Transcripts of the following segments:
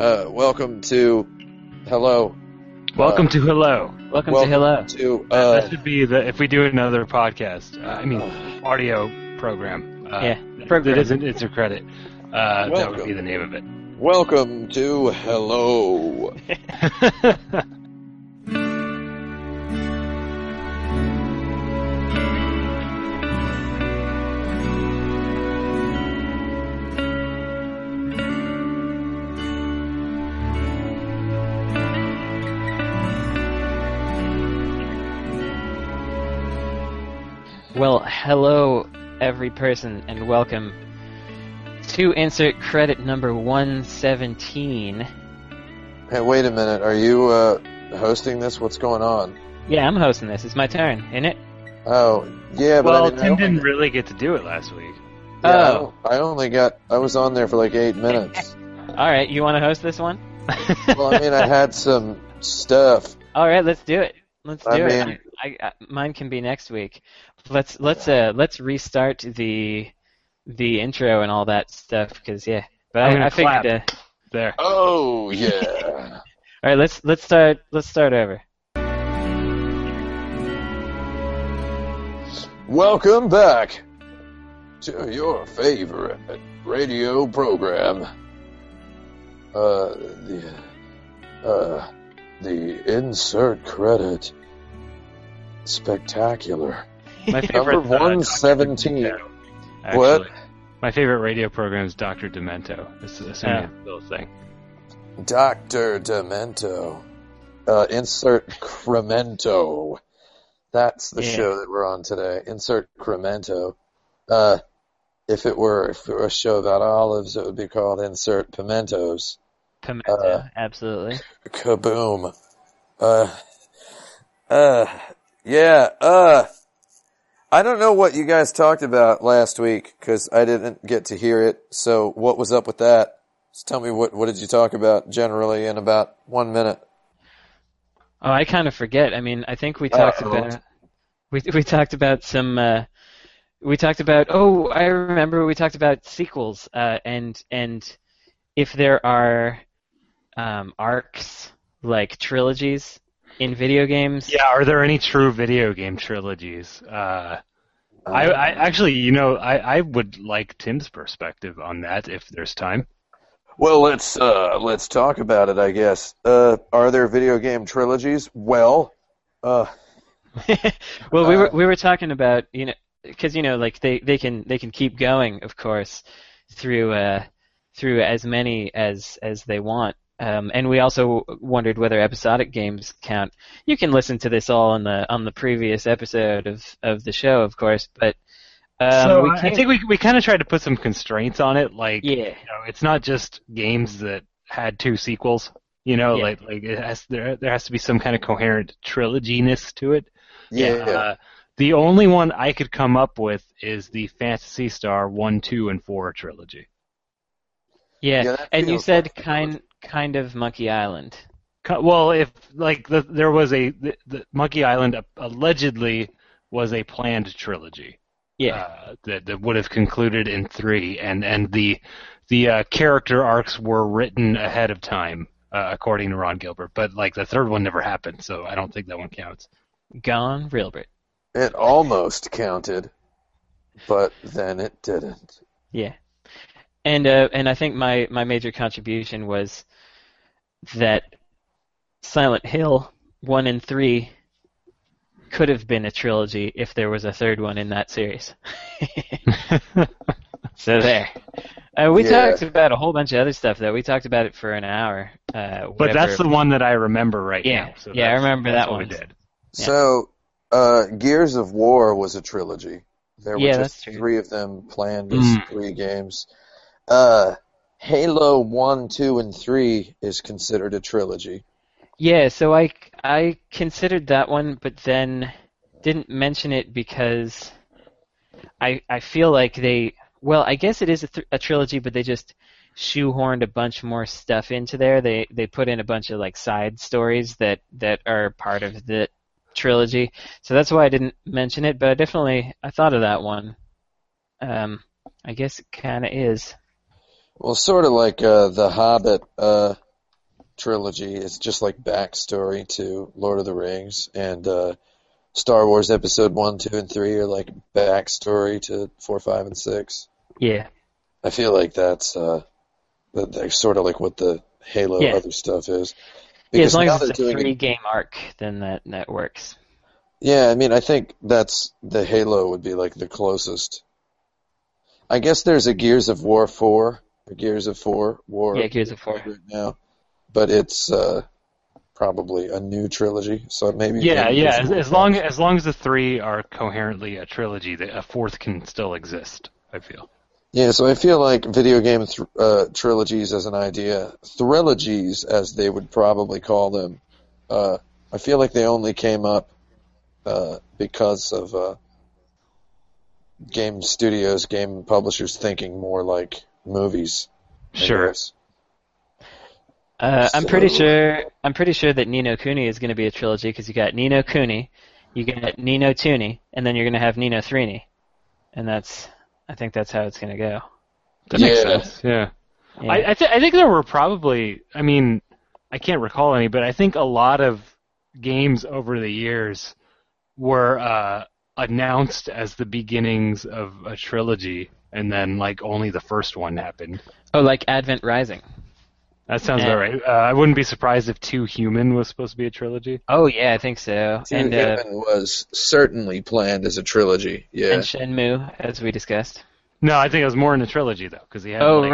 Welcome to Hello. That should be the, if we do another podcast, I mean, audio program. Program. That isn't, it's a credit. That would be the name of it. Welcome to Hello. Well, hello, every person, and welcome to insert credit number 117. Hey, wait a minute. Are you hosting this? What's going on? Yeah, I'm hosting this. It's my turn, isn't it? Oh, yeah, but Tim didn't really get to do it last week. Yeah, oh. I was on there for like 8 minutes. All right, you want to host this one? Well, I mean, I had some stuff. All right, let's do it. Mine can be next week. Let's restart the intro and all that stuff because But I figured there. Oh yeah. All right, let's start over. Welcome back to your favorite radio program. The insert credit spectacular. My favorite number 117. Actually, what? My favorite radio program is Dr. Demento. This is a little thing. Dr. Demento. Insert Cremento. That's the show that we're on today. Insert Cremento. If it were a show about olives, it would be called Insert Pimentos. Pimento, absolutely. Kaboom. I don't know what you guys talked about last week because I didn't get to hear it. So what was up with that? Just tell me what did you talk about generally in about 1 minute. Oh, I kind of forget. I mean, I think we talked about I remember we talked about sequels and if there are arcs like trilogies. In video games? Yeah, are there any true video game trilogies? I would like Tim's perspective on that if there's time. Well, let's talk about it, I guess. Are there video game trilogies? Well, we were talking about, you know, because you know, like they can keep going, of course, through as many as they want. And we also wondered whether episodic games count. You can listen to this all on the previous episode of the show, of course. But I think we kind of tried to put some constraints on it, like it's not just games that had two sequels. You know, like it has there has to be some kind of coherent triloginess to it. Yeah. The only one I could come up with is the Phantasy Star 1, 2, and 4 trilogy. Yeah, and you said kind of Monkey Island. Well, if like there was the Monkey Island allegedly was a planned trilogy. Yeah. That would have concluded in 3, and the character arcs were written ahead of time, according to Ron Gilbert. But like the third one never happened, so I don't think that one counts. Gone, Gilbert. It almost counted, but then it didn't. Yeah. And I think my major contribution was that Silent Hill 1 and 3 could have been a trilogy if there was a third one in that series. So there. We talked about a whole bunch of other stuff, though. We talked about it for an hour. But that's the one that I remember now. So I remember that one. Yeah. So Gears of War was a trilogy. There were just 3 of them planned as 3 games. Halo 1, 2, and 3 is considered a trilogy. Yeah, so I considered that one, but then didn't mention it because I feel like they... Well, I guess it is a trilogy, but they just shoehorned a bunch more stuff into there. They put in a bunch of like side stories that are part of the trilogy. So that's why I didn't mention it, but I thought of that one. I guess it kind of is. Well, sort of like The Hobbit. trilogy is just like backstory to Lord of the Rings, and Star Wars Episode 1, 2, and 3 are like backstory to 4, 5, and 6. Yeah. I feel like that's sort of like what the Halo other stuff is. Yeah, as long as it's a three-game arc, then that works. Yeah, I mean, I think that's the Halo would be like the closest. I guess there's a Gears of War. Yeah, Gears of War right now, but it's probably a new trilogy, so maybe. Yeah. As long as the three are coherently a trilogy, a fourth can still exist, I feel. Yeah, so I feel like video game trilogies as an idea, thrilogies as they would probably call them, I feel like they only came up because of game studios, game publishers thinking more like movies. Sure. I'm pretty sure that Ni No Kuni is going to be a trilogy because you got Ni No Kuni, you got Ni No Tuni, and then you're going to have Ni No Thrini, and that's. I think that's how it's going to go. That makes sense, yeah. I think there were probably, I mean, I can't recall any, but I think a lot of games over the years were announced as the beginnings of a trilogy, and then, like, only the first one happened. Oh, like Advent Rising. That sounds about right. I wouldn't be surprised if Too Human was supposed to be a trilogy. Oh, yeah, I think so. Too Human was certainly planned as a trilogy, yeah. And Shenmue, as we discussed. No, I think it was more in a trilogy, though, because he had 16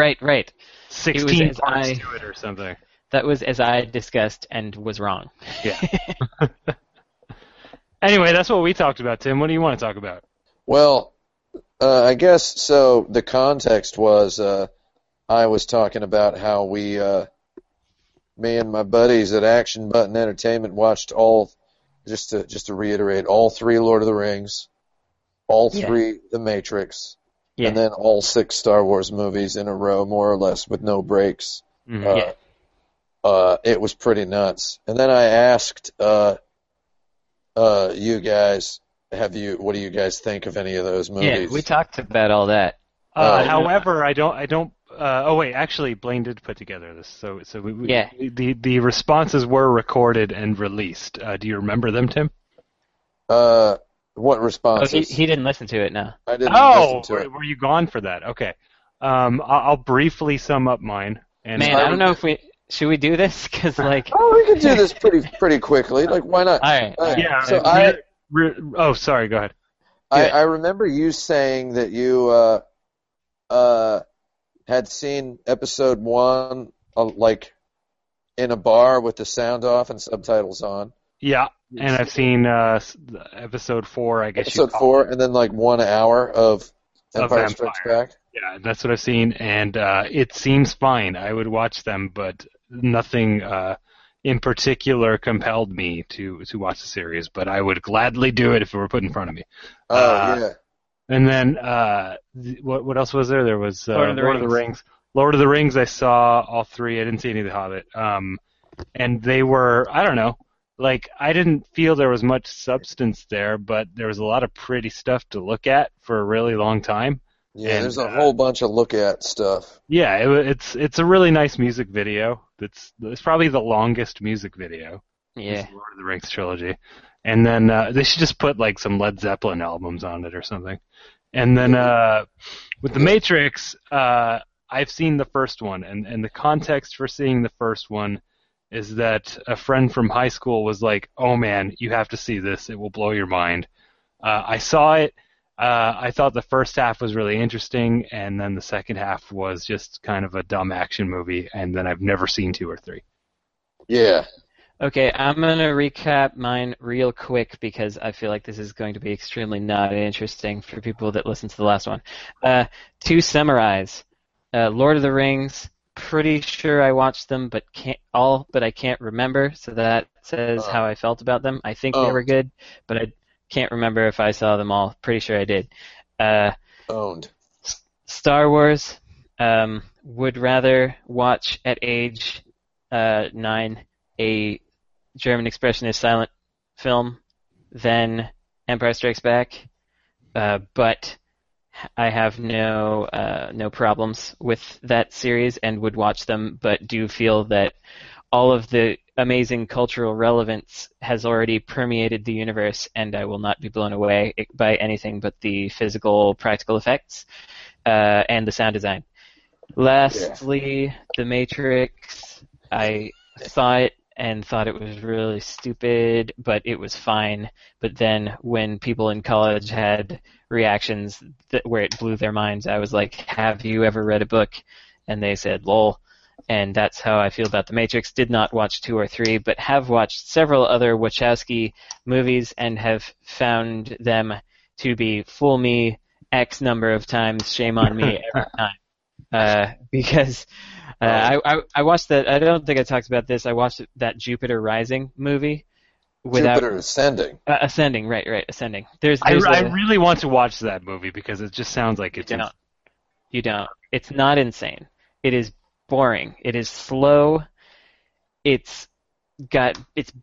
parts to it or something. That was as I discussed and was wrong. Yeah. Anyway, that's what we talked about, Tim. What do you want to talk about? Well, I guess, so the context was... I was talking about how we, me and my buddies at Action Button Entertainment watched just to reiterate, all three Lord of the Rings, all three The Matrix, and then all six Star Wars movies in a row, more or less, with no breaks. Mm-hmm. It was pretty nuts. And then I asked you guys, what do you guys think of any of those movies? Yeah, we talked about all that. However, I don't. Actually, Blaine did put together this, so the responses were recorded and released. Do you remember them, Tim? What responses? Oh, he didn't listen to it, no. I didn't listen to it. Were you gone for that? Okay. I'll briefly sum up mine. And man, I don't know if we... Should we do this? Cause, like... Oh, we could do this pretty quickly. Like, why not? All right. Yeah. So sorry, go ahead. I remember you saying that you... had seen episode 1 like in a bar with the sound off and subtitles on. Yeah, and I've seen episode 4, I guess. Episode 4, and then like 1 hour of Empire Strikes Back. Yeah, that's what I've seen, and it seems fine. I would watch them, but nothing in particular compelled me to watch the series. But I would gladly do it if it were put in front of me. Oh, yeah. And then, what else was there? There was Lord of the Rings. Lord of the Rings, I saw all three. I didn't see any of The Hobbit. And they were, I don't know, like, I didn't feel there was much substance there, but there was a lot of pretty stuff to look at for a really long time. Yeah, and there's a whole bunch of look-at stuff. Yeah, it's a really nice music video. It's probably the longest music video. Yeah. It's Lord of the Rings trilogy. And then they should just put like some Led Zeppelin albums on it or something. And then with The Matrix, I've seen the first one. And the context for seeing the first one is that a friend from high school was like, oh, man, you have to see this. It will blow your mind. I saw it. I thought the first half was really interesting. And then the second half was just kind of a dumb action movie. And then I've never seen 2 or 3. Yeah. Okay, I'm going to recap mine real quick because I feel like this is going to be extremely not interesting for people that listen to the last one. To summarize, Lord of the Rings, pretty sure I watched them, but I can't remember, so that says how I felt about them. I think they were good, but I can't remember if I saw them all. Pretty sure I did. Owned. Star Wars, would rather watch at age 9 a German expressionist silent film than Empire Strikes Back, but I have no problems with that series and would watch them, but do feel that all of the amazing cultural relevance has already permeated the universe, and I will not be blown away by anything but the physical, practical effects and the sound design. Lastly, The Matrix. I saw it and thought it was really stupid, but it was fine. But then when people in college had reactions where it blew their minds, I was like, have you ever read a book? And they said, lol. And that's how I feel about The Matrix. Did not watch 2 or 3, but have watched several other Wachowski movies and have found them to be fool me X number of times, shame on me every time. Because I watched that. I don't think I talked about this. I watched that Jupiter Rising movie. Jupiter Ascending. Ascending, right, Ascending. I really want to watch that movie because it just sounds like it's... You don't. It's not insane. It is boring. It is slow. It's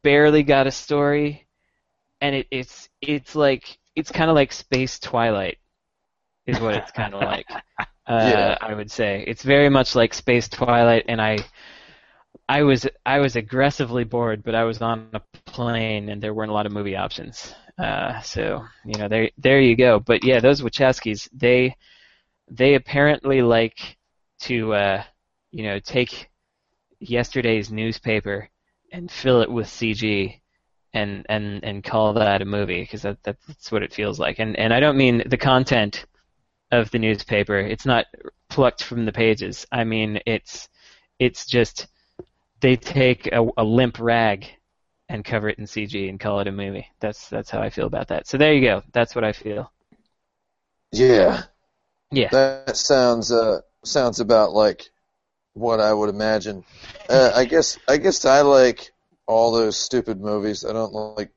barely got a story, and it's like it's kind of like Space Twilight, is what it's kind of like. I would say it's very much like Space Twilight, and I was aggressively bored, but I was on a plane and there weren't a lot of movie options. So you know, there you go. But yeah, those Wachowskis, they apparently like to take yesterday's newspaper and fill it with CG and call that a movie, because that's what it feels like. And I don't mean the content of the newspaper. It's not plucked from the pages. I mean, it's just they take a limp rag and cover it in CG and call it a movie. That's how I feel about that. So there you go. That's what I feel. Yeah. That sounds about like what I would imagine. I guess I like all those stupid movies. I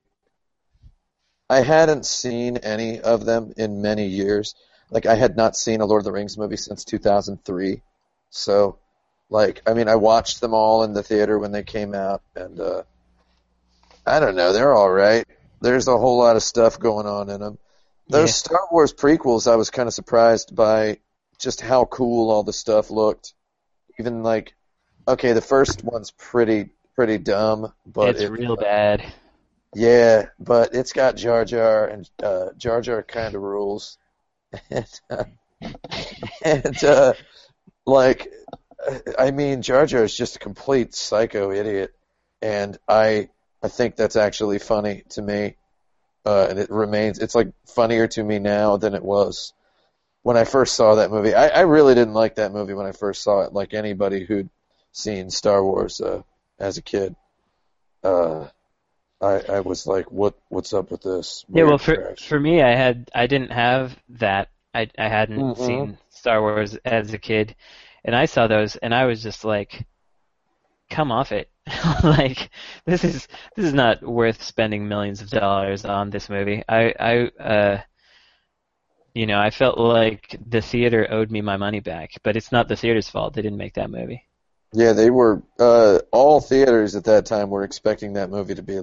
hadn't seen any of them in many years. Like, I had not seen a Lord of the Rings movie since 2003. So, I watched them all in the theater when they came out, and I don't know, they're all right. There's a whole lot of stuff going on in them. Those Star Wars prequels, I was kind of surprised by just how cool all the stuff looked. Even, okay, the first one's pretty dumb. But it's real bad. Yeah, but it's got Jar Jar, and Jar Jar kind of rules. Jar Jar is just a complete psycho idiot, and I think that's actually funny to me, and it remains. It's funnier to me now than it was when I first saw that movie. I really didn't like that movie when I first saw it, like anybody who'd seen Star Wars as a kid. I was like, what's up with this? For me, I didn't have that. I hadn't seen Star Wars as a kid, and I saw those, and I was just like, come off it. This is not worth spending millions of dollars on this movie. I felt like the theater owed me my money back, but it's not the theater's fault. They didn't make that movie. Yeah, they were all theaters at that time were expecting that movie to be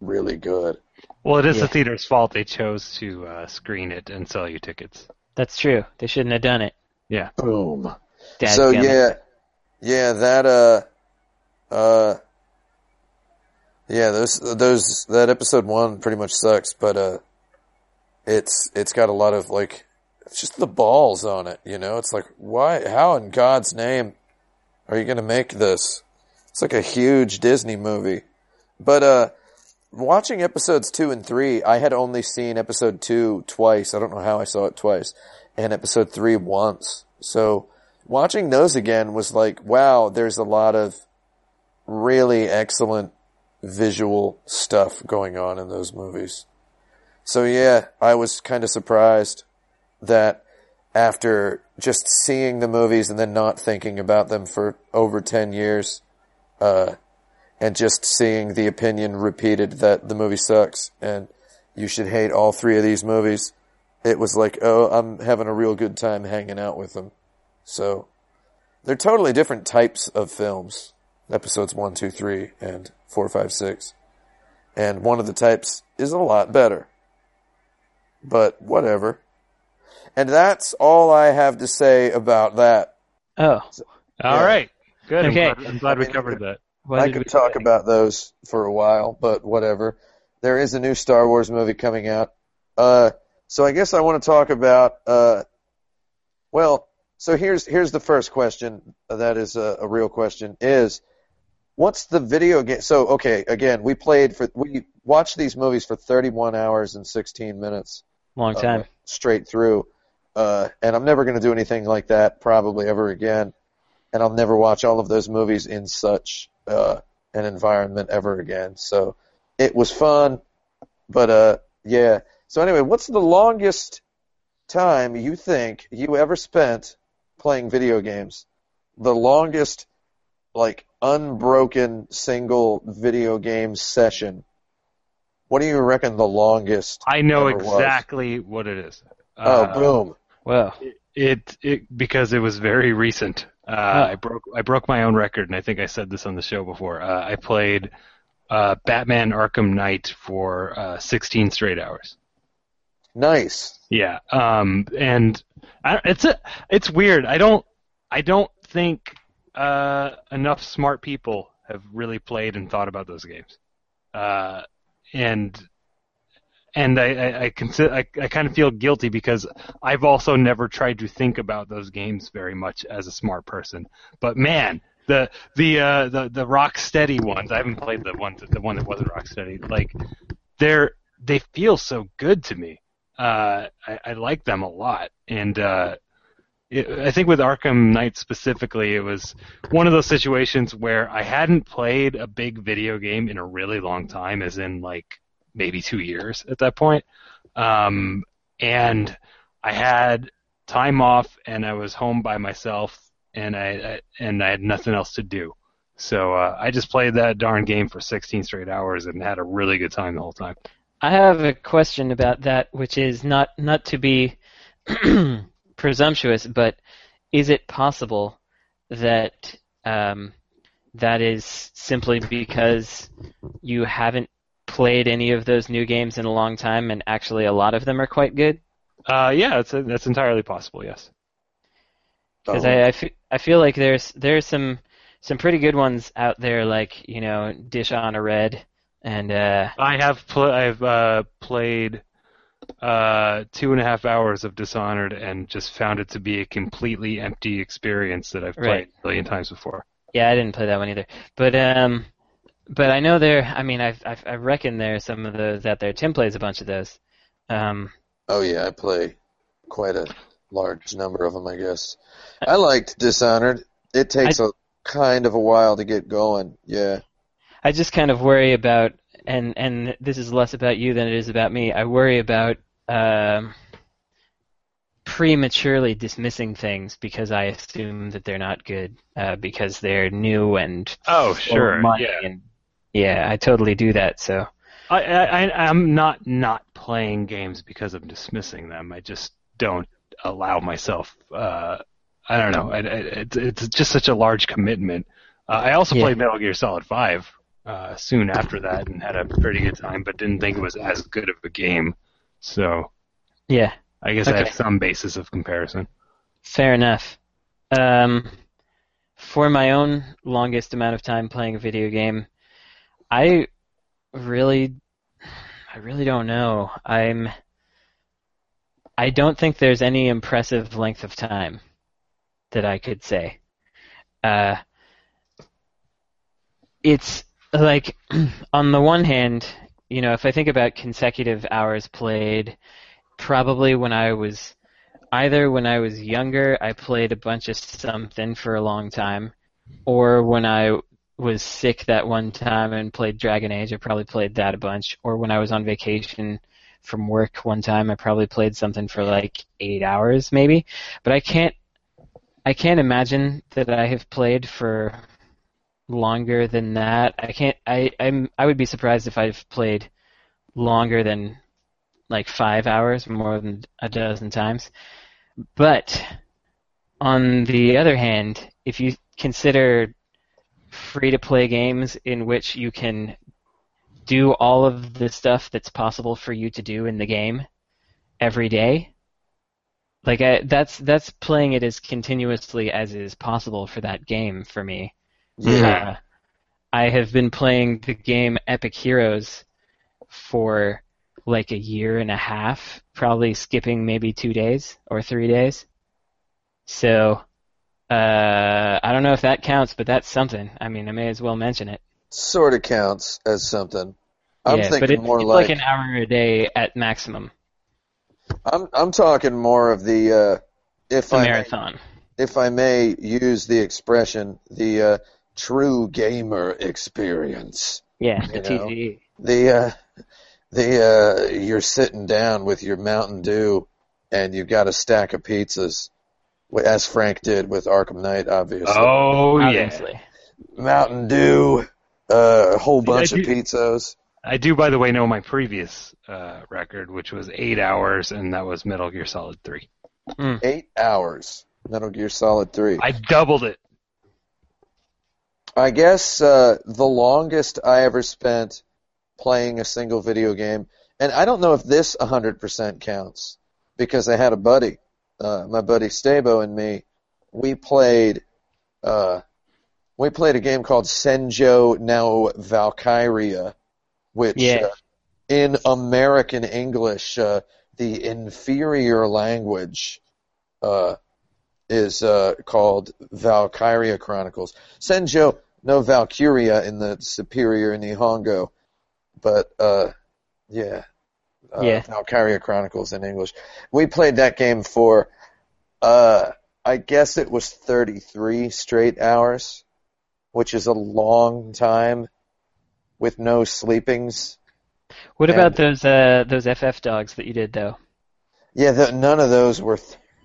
really good. Well, it is the theater's fault. They chose to screen it and sell you tickets. That's true. They shouldn't have done it. Yeah. Boom. That episode 1 pretty much sucks, but it's got a lot of it's just the balls on it. You know, it's like, why? How in God's name are you going to make this? It's like a huge Disney movie. But watching episodes 2 and 3, I had only seen episode 2 twice. I don't know how I saw it twice. And episode 3 once. So watching those again was like, wow, there's a lot of really excellent visual stuff going on in those movies. So yeah, I was kind of surprised that after just seeing the movies and then not thinking about them for over 10 years, and just seeing the opinion repeated that the movie sucks and you should hate all 3 of these movies, it was like, oh, I'm having a real good time hanging out with them. So they're totally different types of films, episodes 1, 2, 3, and 4, 5, 6. And one of the types is a lot better. But whatever. And that's all I have to say about that. Oh. All right. Good. Okay. I'm glad we covered that. I could talk about those for a while, but whatever. There is a new Star Wars movie coming out. So I guess I want to talk about, so here's the first question that is a real question is, what's the video game? So, okay, again, we watched these movies for 31 hours and 16 minutes. Long time. Straight through. And I'm never going to do anything like that probably ever again. And I'll never watch all of those movies in such an environment ever again. So it was fun, but yeah. So anyway, what's the longest time you think you ever spent playing video games? The longest, unbroken single video game session. What do you reckon the longest? I know exactly what it is. Boom! Well, it because it was very recent. I broke my own record, and I think I said this on the show before. I played Batman: Arkham Knight for 16 straight hours. Nice. Yeah. And it's weird. I don't think enough smart people have really played and thought about those games. And I kind of feel guilty because I've also never tried to think about those games very much as a smart person. But man, the Rocksteady ones, I haven't played the one that wasn't Rocksteady. They feel so good to me. I like them a lot, and I think with Arkham Knight specifically, it was one of those situations where I hadn't played a big video game in a really long time, as in maybe 2 years at that point. And I had time off, and I was home by myself, and I had nothing else to do. So I just played that darn game for 16 straight hours and had a really good time the whole time. I have a question about that, which is not to be presumptuous, but is it possible that that is simply because you haven't played any of those new games in a long time, and actually a lot of them are quite good? Yeah, that's entirely possible. Yes, because I feel like there's some pretty good ones out there, Dishonored. And I've played 2.5 hours of Dishonored and just found it to be a completely empty experience that I've played a million times before. Yeah, I didn't play that one either. But I know I reckon there are some of those out there. Tim plays a bunch of those. I play quite a large number of them, I guess. I liked Dishonored. It takes a kind of a while to get going. Yeah. I just kind of worry about, and this is less about you than it is about me, I worry about prematurely dismissing things because I assume that they're not good because they're new and money. Yeah. And, yeah, I totally do that. So I'm not playing games because I'm dismissing them. I just don't allow myself. I don't know. It's just such a large commitment. I also played Metal Gear Solid V. Soon after that, and had a pretty good time, but didn't think it was as good of a game. So, yeah, I guess I have some basis of comparison. Fair enough. For my own longest amount of time playing a video game, I really don't know. I don't think there's any impressive length of time that I could say. It's on the one hand, if I think about consecutive hours played, probably when I was younger, I played a bunch of something for a long time, or when I was sick that one time and played Dragon Age, I probably played that a bunch, or when I was on vacation from work one time, I probably played something for 8 hours maybe, but I can't imagine that I have played for longer than that. I would be surprised if I've played longer than 5 hours, more than a dozen times. But on the other hand, if you consider free-to-play games in which you can do all of the stuff that's possible for you to do in the game every day, that's playing it as continuously as is possible for that game for me. Yeah, I have been playing the game Epic Heroes for like a year and a half, probably skipping maybe 2 days or 3 days. So I don't know if that counts, but that's something. I mean, I may as well mention it. Sort of counts as something. I'm thinking but it's like an hour a day at maximum. I'm talking more of the marathon. If I may use the expression, the true gamer experience. Yeah, the TGE. You're sitting down with your Mountain Dew and you've got a stack of pizzas, as Frank did with Arkham Knight, obviously. Oh, obviously. Yeah. Mountain Dew, a whole bunch of pizzas. I do, by the way, know my previous record, which was 8 hours, and that was Metal Gear Solid 3. 8 hours. Metal Gear Solid 3. I doubled it. I guess the longest I ever spent playing a single video game, and I don't know if this 100% counts, because I had a buddy, my buddy Stabo and me, we played a game called Senjo Now Valkyria, which in American English, the inferior language, is called Valkyria Chronicles. Senjo no Valkyria in the superior Nihongo, but Valkyria Chronicles in English. We played that game for, I guess it was 33 straight hours, which is a long time with no sleepings. What about those FF dogs that you did, though? Yeah, none of those were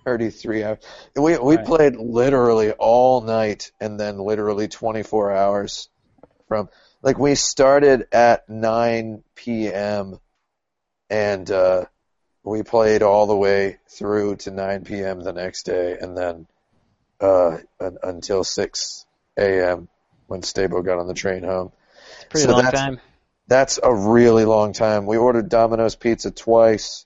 33 hours. We played literally all night and then literally 24 hours from... Like, we started at 9 p.m. and we played all the way through to 9 p.m. the next day and then until 6 a.m. when Stabo got on the train home. It's a pretty long time. That's a really long time. We ordered Domino's Pizza twice.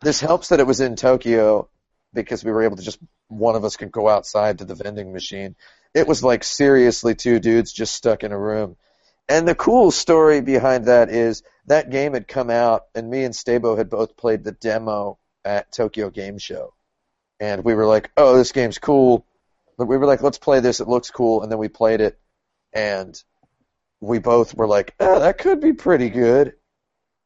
This helps that it was in Tokyo because we were able to one of us could go outside to the vending machine. It was like seriously two dudes just stuck in a room. And the cool story behind that is that game had come out and me and Stabo had both played the demo at Tokyo Game Show. And we were like, oh, this game's cool. But we were like, let's play this. It looks cool. And then we played it and we both were like, oh, that could be pretty good.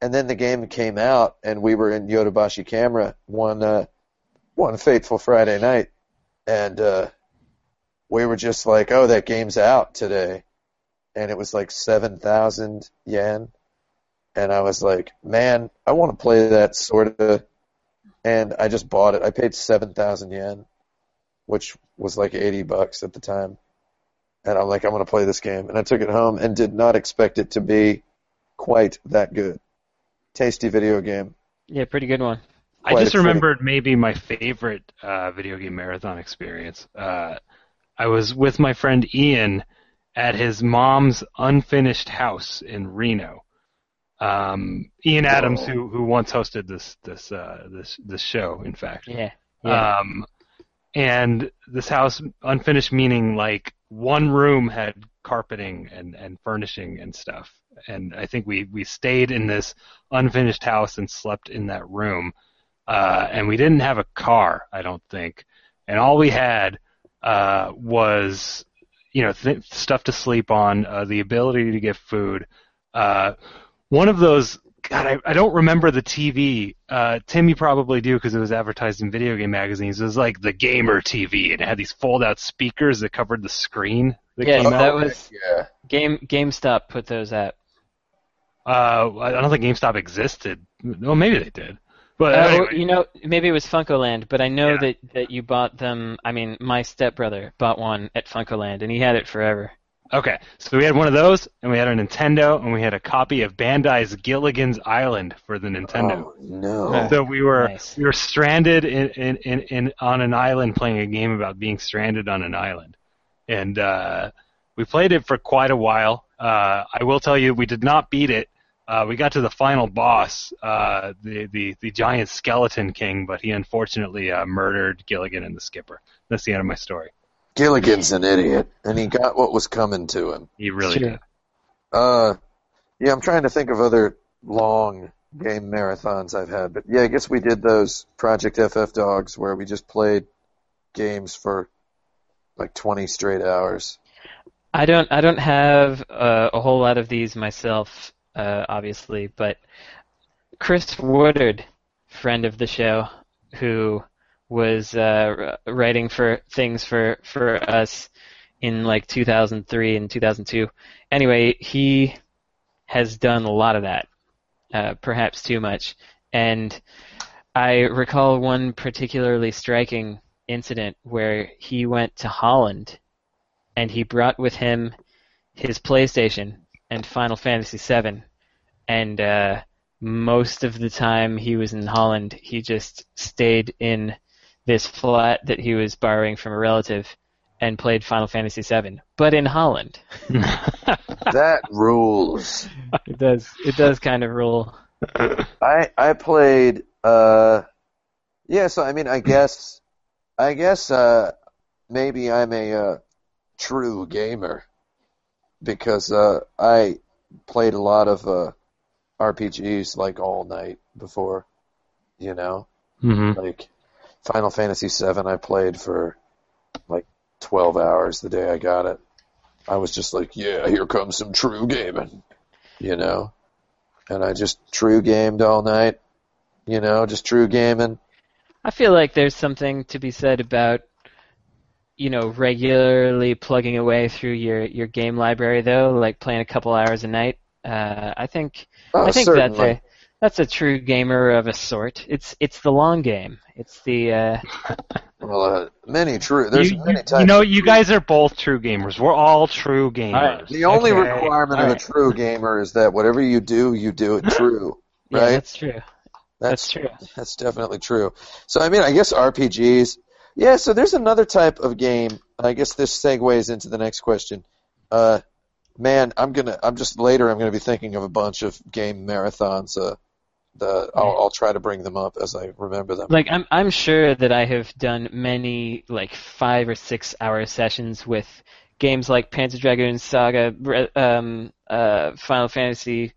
And then the game came out, and we were in Yodobashi Camera one fateful Friday night, and we were just like, oh, that game's out today. And it was like 7,000 yen. And I was like, man, I want to play that sort of. And I just bought it. I paid 7,000 yen, which was like $80 at the time. And I'm like, I'm going to play this game. And I took it home and did not expect it to be quite that good. Tasty video game. Yeah, pretty good one. Quite I just remembered maybe my favorite video game marathon experience. I was with my friend Ian at his mom's unfinished house in Reno. Ian Adams, who once hosted this show, in fact. Yeah. And this house, unfinished meaning like one room had carpeting and furnishing and stuff. And I think we stayed in this unfinished house and slept in that room. And we didn't have a car, I don't think. And all we had was, stuff to sleep on, the ability to get food. One of those, God, I don't remember the TV. Tim, you probably do because it was advertised in video game magazines. It was like the Gamer TV, and it had these fold-out speakers that covered the screen. GameStop put those out. I don't think GameStop existed. Well, maybe they did. But anyway. Maybe it was Funko Land, but I know that you bought them. I mean, my stepbrother bought one at Funko Land, and he had it forever. Okay, so we had one of those, and we had a Nintendo, and we had a copy of Bandai's Gilligan's Island for the Nintendo. Oh, no. And so we were stranded in on an island playing a game about being stranded on an island. And we played it for quite a while. I will tell you, we did not beat it. We got to the final boss, the giant skeleton king, but he unfortunately murdered Gilligan and the skipper. That's the end of my story. Gilligan's an idiot, and he got what was coming to him. He really did. Yeah, I'm trying to think of other long game marathons I've had, but yeah, I guess we did those Project FF Dogs where we just played games for like 20 straight hours. I don't have a whole lot of these myself, obviously, but Chris Woodard, friend of the show, who was writing for things for us in like 2003 and 2002. Anyway, he has done a lot of that, perhaps too much. And I recall one particularly striking incident where he went to Holland and he brought with him his PlayStation and Final Fantasy VII. And most of the time he was in Holland, he just stayed in this flat that he was borrowing from a relative and played Final Fantasy VII, but in Holland. That rules. It does. It does kind of rule. I played. Yeah. So I mean, I guess maybe I'm a true gamer because I played a lot of RPGs like all night before, you know, like Final Fantasy VII. I played for like 12 hours the day I got it. I was just like, yeah, here comes some true gaming, you know? And I just true gamed all night, you know, just true gaming. I feel like there's something to be said about, you know, regularly plugging away through your game library, though, like playing a couple hours a night. I think that's a true gamer of a sort. It's the long game. It's the There's many types. You know, you guys are both true gamers. We're all true gamers. Right. The only requirement of a true gamer is that whatever you do it true. Right? Yeah, that's true. That's true. That's definitely true. So I mean, I guess RPGs. Yeah. So there's another type of game. I guess this segues into the next question. Man, I'm just later be thinking of a bunch of game marathons. I'll try to bring them up as I remember them. Like I'm sure that I have done many like 5 or 6 hour sessions with games like Panzer Dragoon Saga, Final Fantasy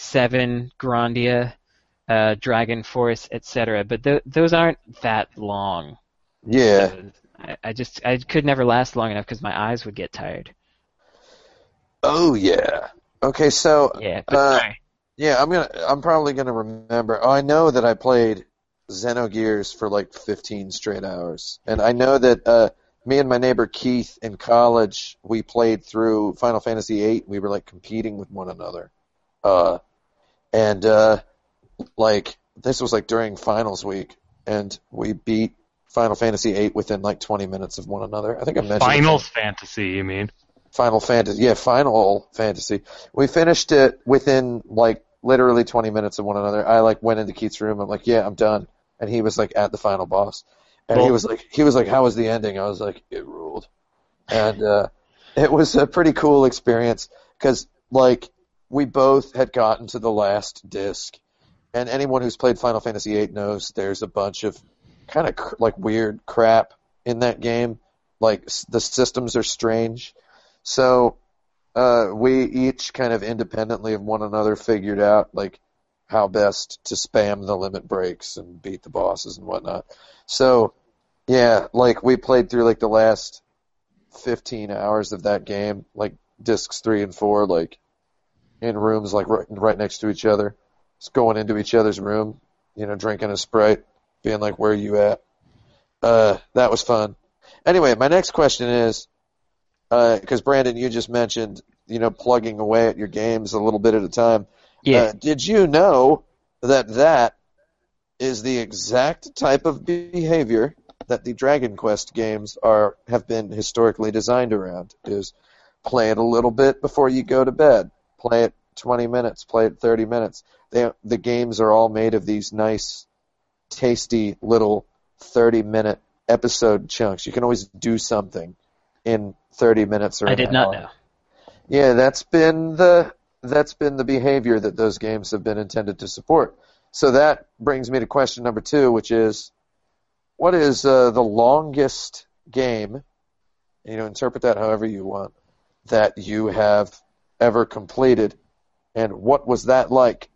VII, Grandia, Dragon Force, etc. But those aren't that long. Yeah. So I could never last long enough because my eyes would get tired. Oh yeah. Okay, so I'm probably gonna remember. Oh, I know that I played Xenogears for like 15 straight hours, and I know that me and my neighbor Keith in college we played through Final Fantasy VIII. We were like competing with one another, and like this was like during finals week, and we beat Final Fantasy VIII within like 20 minutes of one another. I think I mentioned Fantasy, you mean? Final Fantasy. We finished it within, like, literally 20 minutes of one another. I, like, went into Keith's room. I'm like, yeah, I'm done. And he was, like, at the final boss. And he was like, how was the ending? I was like, it ruled. And it was a pretty cool experience because, like, we both had gotten to the last disc. And anyone who's played Final Fantasy VIII knows there's a bunch of kind of, like, weird crap in that game. Like, the systems are strange. So we each kind of independently of one another figured out like how best to spam the limit breaks and beat the bosses and whatnot. So yeah, like we played through like the last 15 hours of that game, like discs 3 and 4, like in rooms like right next to each other, just going into each other's room, you know, drinking a Sprite, being like, where are you at? That was fun. Anyway, my next question is, because Brandon, you just mentioned, you know, plugging away at your games a little bit at a time. Yeah. Did you know that is the exact type of behavior that the Dragon Quest games have been historically designed around? Is play it a little bit before you go to bed. Play it 20 minutes. Play it 30 minutes. The games are all made of these nice, tasty little 30-minute episode chunks. You can always do something in 30 minutes or an hour. I did not know. Yeah, that's been the behavior that those games have been intended to support. So that brings me to question number 2, which is, what is the longest game you know, interpret that however you want, that you have ever completed, and what was that like?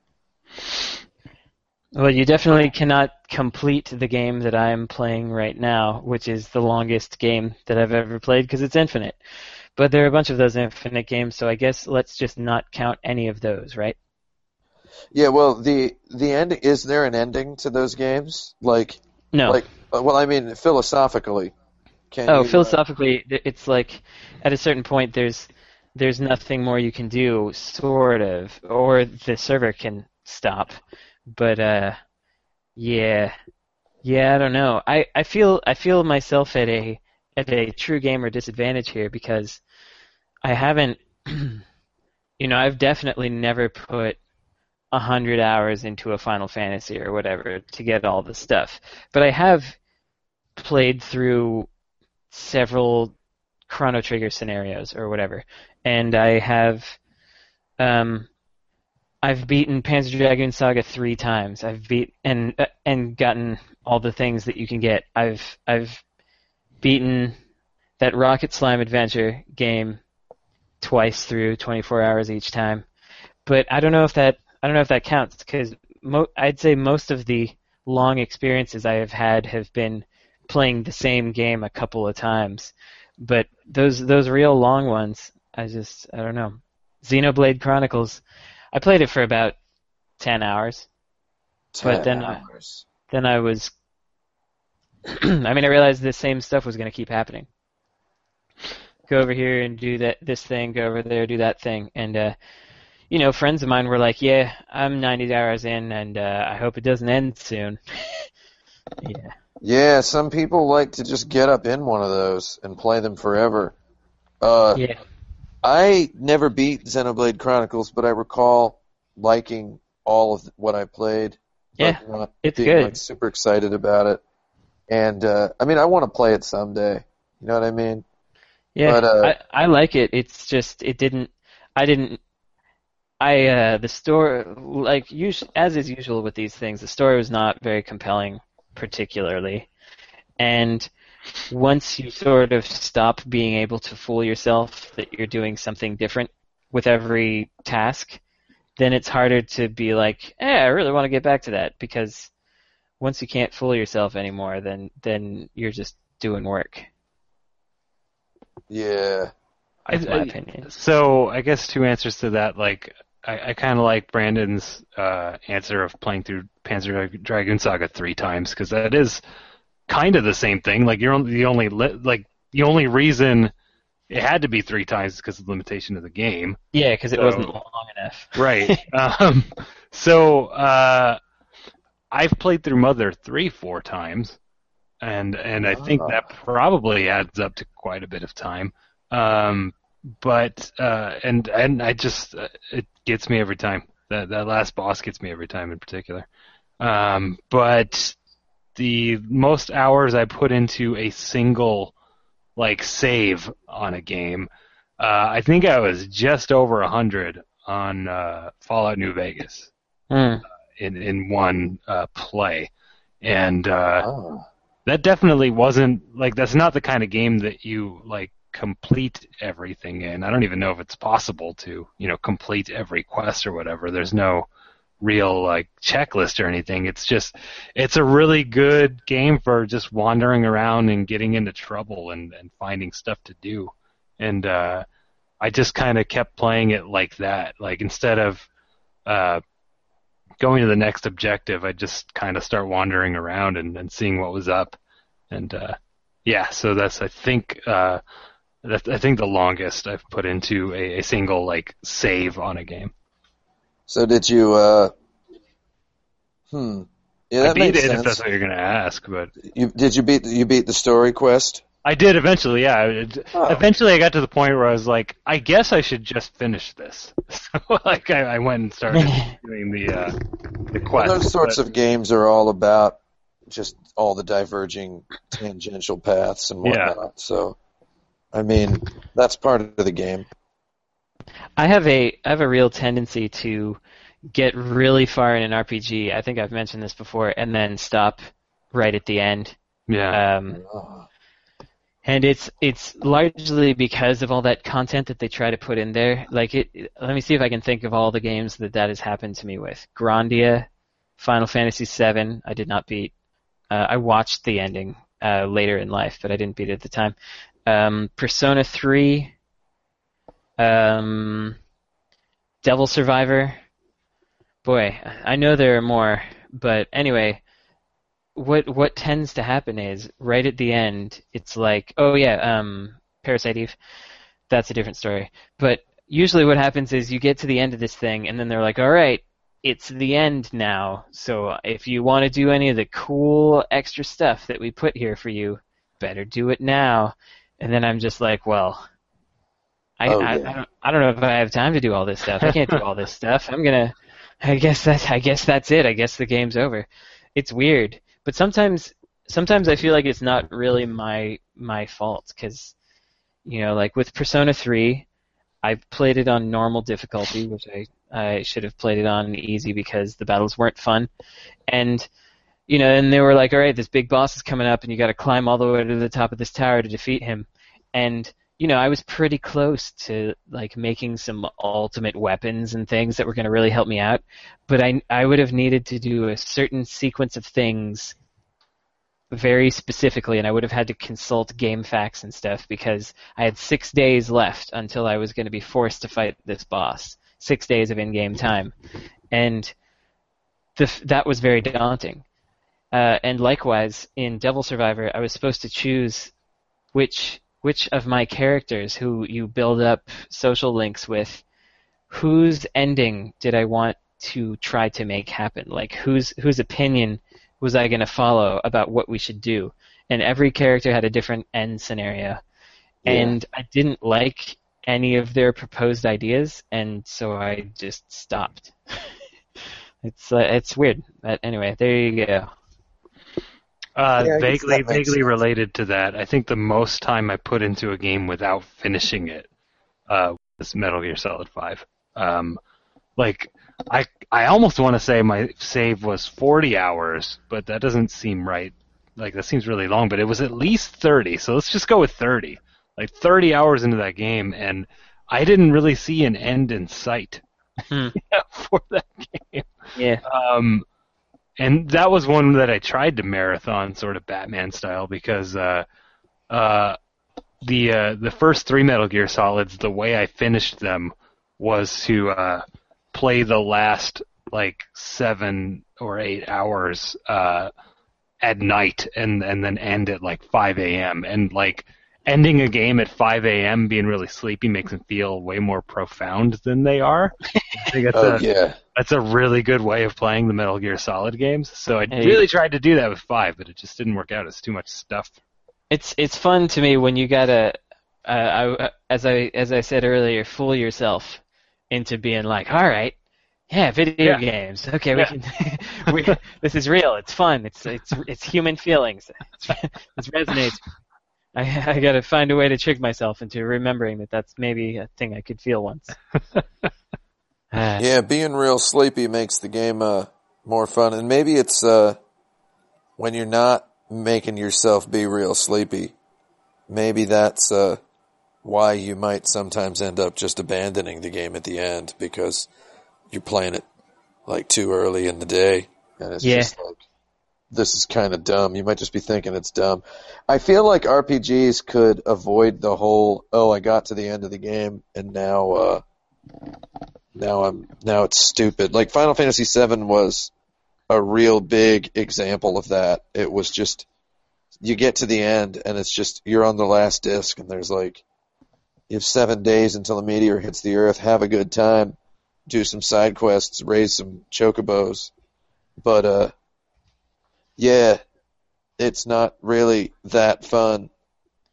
Well, you definitely cannot complete the game that I'm playing right now, which is the longest game that I've ever played, because it's infinite. But there are a bunch of those infinite games, so I guess let's just not count any of those, right? Yeah, well, the end, is there an ending to those games? Like, no. Like, well, I mean, philosophically. Philosophically, it's like at a certain point there's nothing more you can do, sort of, or the server can stop. But I don't know. I feel myself at a true gamer disadvantage here because I haven't, you know, I've definitely never put 100 hours into a Final Fantasy or whatever to get all the stuff. But I have played through several Chrono Trigger scenarios or whatever, and I have, I've beaten Panzer Dragoon Saga 3 times. I've and gotten all the things that you can get. I've beaten that Rocket Slime Adventure game twice through, 24 hours each time. But I don't know if that counts because I'd say most of the long experiences I have had have been playing the same game a couple of times. But those real long ones, I don't know. Xenoblade Chronicles, I played it for about 10 hours, Then I was. I mean, I realized the same stuff was going to keep happening. Go over here and do this thing. Go over there, do that thing, and you know, friends of mine were like, "Yeah, I'm 90 hours in, and I hope it doesn't end soon." Yeah. Yeah, some people like to just get up in one of those and play them forever. Yeah. I never beat Xenoblade Chronicles, but I recall liking all of what I played. Yeah, it's good. Like, super excited about it, and I mean, I want to play it someday. You know what I mean? Yeah, but, I like it. It's just the story, like as is usual with these things, the story was not very compelling, particularly, and once you sort of stop being able to fool yourself that you're doing something different with every task, then it's harder to be like, I really want to get back to that, because once you can't fool yourself anymore, then you're just doing work. Yeah. That's my opinion. So I guess two answers to that. Like, I kind of like Brandon's answer of playing through Panzer Dragoon Saga 3 times, because that is kind of the same thing. Like, the only reason it had to be 3 times is because of the limitation of the game. Yeah, because it wasn't long enough. Right. So I've played through Mother 3 4 times, and I think that probably adds up to quite a bit of time. But and I just it gets me every time. That last boss gets me every time in particular. But the most hours I put into a single, like, save on a game, I think I was just over 100 on Fallout New Vegas in one play. And that definitely wasn't, like, that's not the kind of game that you, like, complete everything in. I don't even know if it's possible to, you know, complete every quest or whatever. There's no real, like, checklist or anything. It's just, it's a really good game for just wandering around and getting into trouble and finding stuff to do. And I just kind of kept playing it like that. Like, instead of going to the next objective, I just kind of start wandering around and seeing what was up. And so that's, I think the longest I've put into a single, like, save on a game. So did you, Yeah, that makes sense. I beat it, if that's what you're going to ask, but... Did you beat the story quest? I did eventually, yeah. Eventually I got to the point where I was like, I guess I should just finish this. So, like, I went and started doing the quest. Well, those sorts of games are all about just all the diverging tangential paths and whatnot. Yeah. So, I mean, that's part of the game. I have a real tendency to get really far in an RPG. I think I've mentioned this before, and then stop right at the end. Yeah. And it's largely because of all that content that they try to put in there. Like, let me see if I can think of all the games that has happened to me with. Grandia, Final Fantasy VII, I did not beat. I watched the ending later in life, but I didn't beat it at the time. Persona 3, Devil Survivor. Boy, I know there are more, but anyway... What tends to happen is right at the end, it's like, oh yeah, Parasite Eve. That's a different story. But usually, what happens is you get to the end of this thing, and then they're like, all right, it's the end now. So if you want to do any of the cool extra stuff that we put here for you, better do it now. And then I'm just like, well, I don't know if I have time to do all this stuff. I can't do all this stuff. I guess that's it. I guess the game's over. It's weird. But sometimes I feel like it's not really my fault, because, you know, like with Persona 3, I played it on normal difficulty, which I should have played it on easy because the battles weren't fun. And, you know, and they were like, all right, this big boss is coming up, and you got to climb all the way to the top of this tower to defeat him. And, you know, I was pretty close to, like, making some ultimate weapons and things that were going to really help me out, but I would have needed to do a certain sequence of things very specifically, and I would have had to consult game facts and stuff, because I had 6 days left until I was going to be forced to fight this boss. 6 days of in-game time. And that was very daunting. And likewise, in Devil Survivor, I was supposed to choose which of my characters who you build up social links with, whose ending did I want to try to make happen? Like, whose opinion was I going to follow about what we should do? And every character had a different end scenario. Yeah. And I didn't like any of their proposed ideas, and so I just stopped. It's weird. But anyway, there you go. Vaguely related to that, I think the most time I put into a game without finishing it was Metal Gear Solid V. I almost want to say my save was 40 hours, but that doesn't seem right. Like, that seems really long, but it was at least 30, so let's just go with 30. Like, 30 hours into that game, and I didn't really see an end in sight for that game. Yeah. And that was one that I tried to marathon, sort of Batman style, because the first three Metal Gear Solids, the way I finished them was to play the last, like, 7 or 8 hours at night, and then end at like 5 a.m. And, like, ending a game at 5 a.m. being really sleepy makes them feel way more profound than they are. I think that's a really good way of playing the Metal Gear Solid games. So I really tried to do that with 5, but it just didn't work out. It's too much stuff. It's fun to me when you gotta, as I said earlier, fool yourself into being like, all right, yeah, video games. Okay, we can. This is real. It's fun. It's human feelings. It resonates. I got to find a way to trick myself into remembering that that's maybe a thing I could feel once. Yeah, being real sleepy makes the game more fun. And maybe it's when you're not making yourself be real sleepy, maybe that's why you might sometimes end up just abandoning the game at the end, because you're playing it like too early in the day. And it's just like... this is kind of dumb. You might just be thinking it's dumb. I feel like RPGs could avoid the whole, oh, I got to the end of the game, and now it's stupid. Like, Final Fantasy VII was a real big example of that. It was just, you get to the end, and it's just, you're on the last disc, and there's like, you have 7 days until the meteor hits the Earth, have a good time, do some side quests, raise some chocobos, but, yeah, it's not really that fun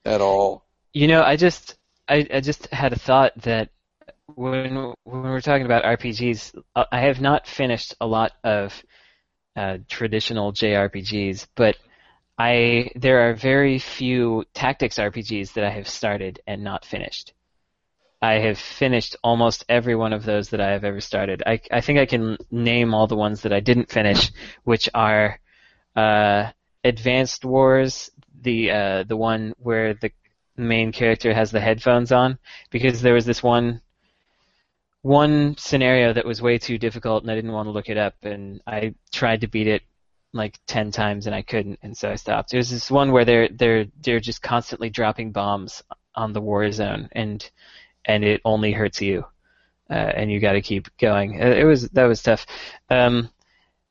at all. You know, I just had a thought that when we're talking about RPGs, I have not finished a lot of traditional JRPGs, but there are very few tactics RPGs that I have started and not finished. I have finished almost every one of those that I have ever started. I think I can name all the ones that I didn't finish, which are Advanced Wars, the one where the main character has the headphones on, because there was this one scenario that was way too difficult and I didn't want to look it up, and I tried to beat it like 10 times and I couldn't, and so I stopped. There's this one where they're just constantly dropping bombs on the war zone, and it only hurts you, and you got to keep going. That was tough.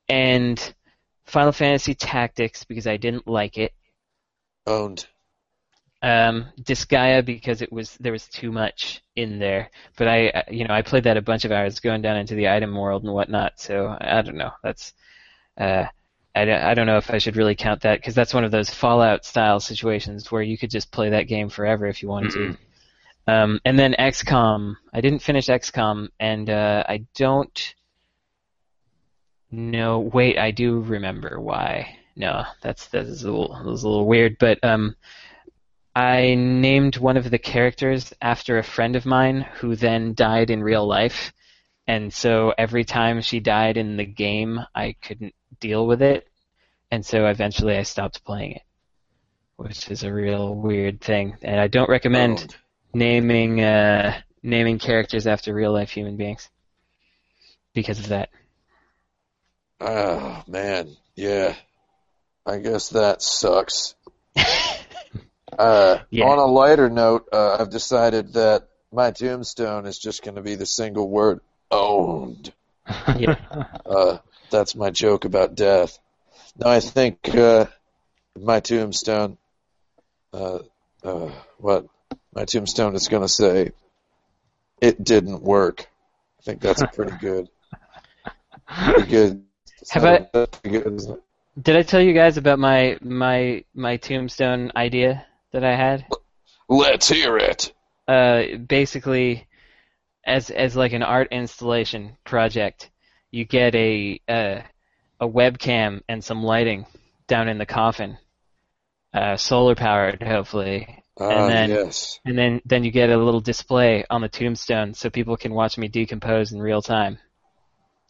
And Final Fantasy Tactics, because I didn't like it. Owned. Disgaea, because there was too much in there. But I played that a bunch of hours going down into the item world and whatnot. So I don't know. That's I don't know if I should really count that, because that's one of those Fallout style situations where you could just play that game forever if you wanted to. And then XCOM. I didn't finish XCOM, and I don't know. Wait, I do remember why. No, that was a little weird, but I named one of the characters after a friend of mine who then died in real life, and so every time she died in the game, I couldn't deal with it, and so eventually I stopped playing it, which is a real weird thing, and I don't recommend naming characters after real life human beings because of that. Oh man, yeah, I guess that sucks. Yeah. On a lighter note, I've decided that my tombstone is just going to be the single word "owned." Yeah. That's my joke about death. No, I think my tombstone. What? My tombstone is going to say, "It didn't work." I think that's pretty good. Pretty good. Did I tell you guys about my tombstone idea that I had? Let's hear it. Basically, as like an art installation project, you get a webcam and some lighting down in the coffin, solar powered, hopefully. And then you get a little display on the tombstone so people can watch me decompose in real time.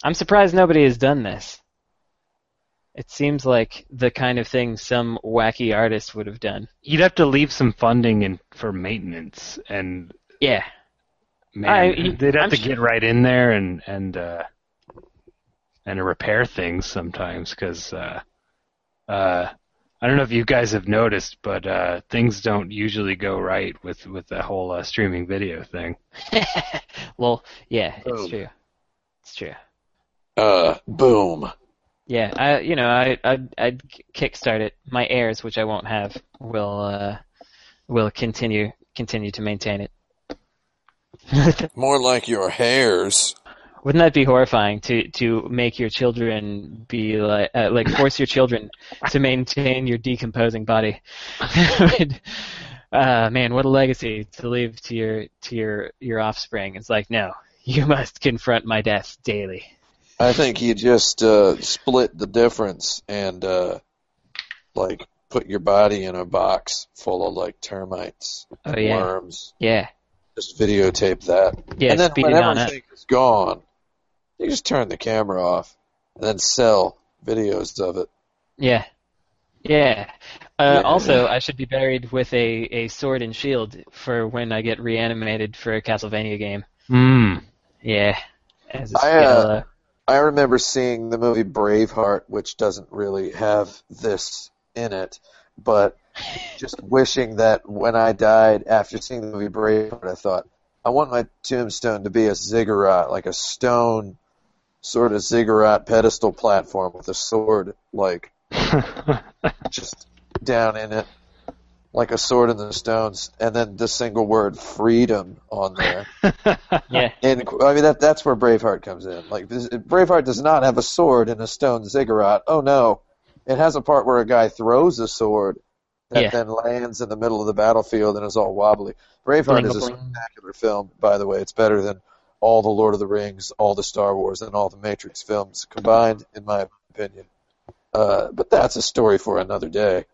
I'm surprised nobody has done this. It seems like the kind of thing some wacky artist would have done. You'd have to leave some funding in for maintenance, and yeah, man, they'd have to get right in there and repair things sometimes, because I don't know if you guys have noticed, but things don't usually go right with the whole streaming video thing. Well, yeah, boom. It's true. It's true. Boom. Yeah, I'd kickstart it. My heirs, which I won't have, will continue to maintain it. More like your hairs. Wouldn't that be horrifying to make your children be like force your children to maintain your decomposing body? Man, what a legacy to leave to your offspring. It's like, no, you must confront my death daily. I think you just split the difference and like put your body in a box full of like termites, worms. Yeah. Just videotape that. Yeah, and then when everything is gone, you just turn the camera off and then sell videos of it. Yeah. Yeah. Also, I should be buried with a sword and shield for when I get reanimated for a Castlevania game. Mm. Yeah. As a I remember seeing the movie Braveheart, which doesn't really have this in it, but just wishing that when I died after seeing the movie Braveheart, I thought, I want my tombstone to be a ziggurat, like a stone sort of ziggurat pedestal platform with a sword, like, just down in it, like a sword in the stones, and then the single word "freedom" on there. Yeah. And I mean that's where Braveheart comes in. Like Braveheart does not have a sword in a stone ziggurat. Oh no, it has a part where a guy throws a sword that then lands in the middle of the battlefield and is all wobbly. Braveheart is a spectacular film, by the way. It's better than all the Lord of the Rings, all the Star Wars, and all the Matrix films combined, in my opinion. But that's a story for another day.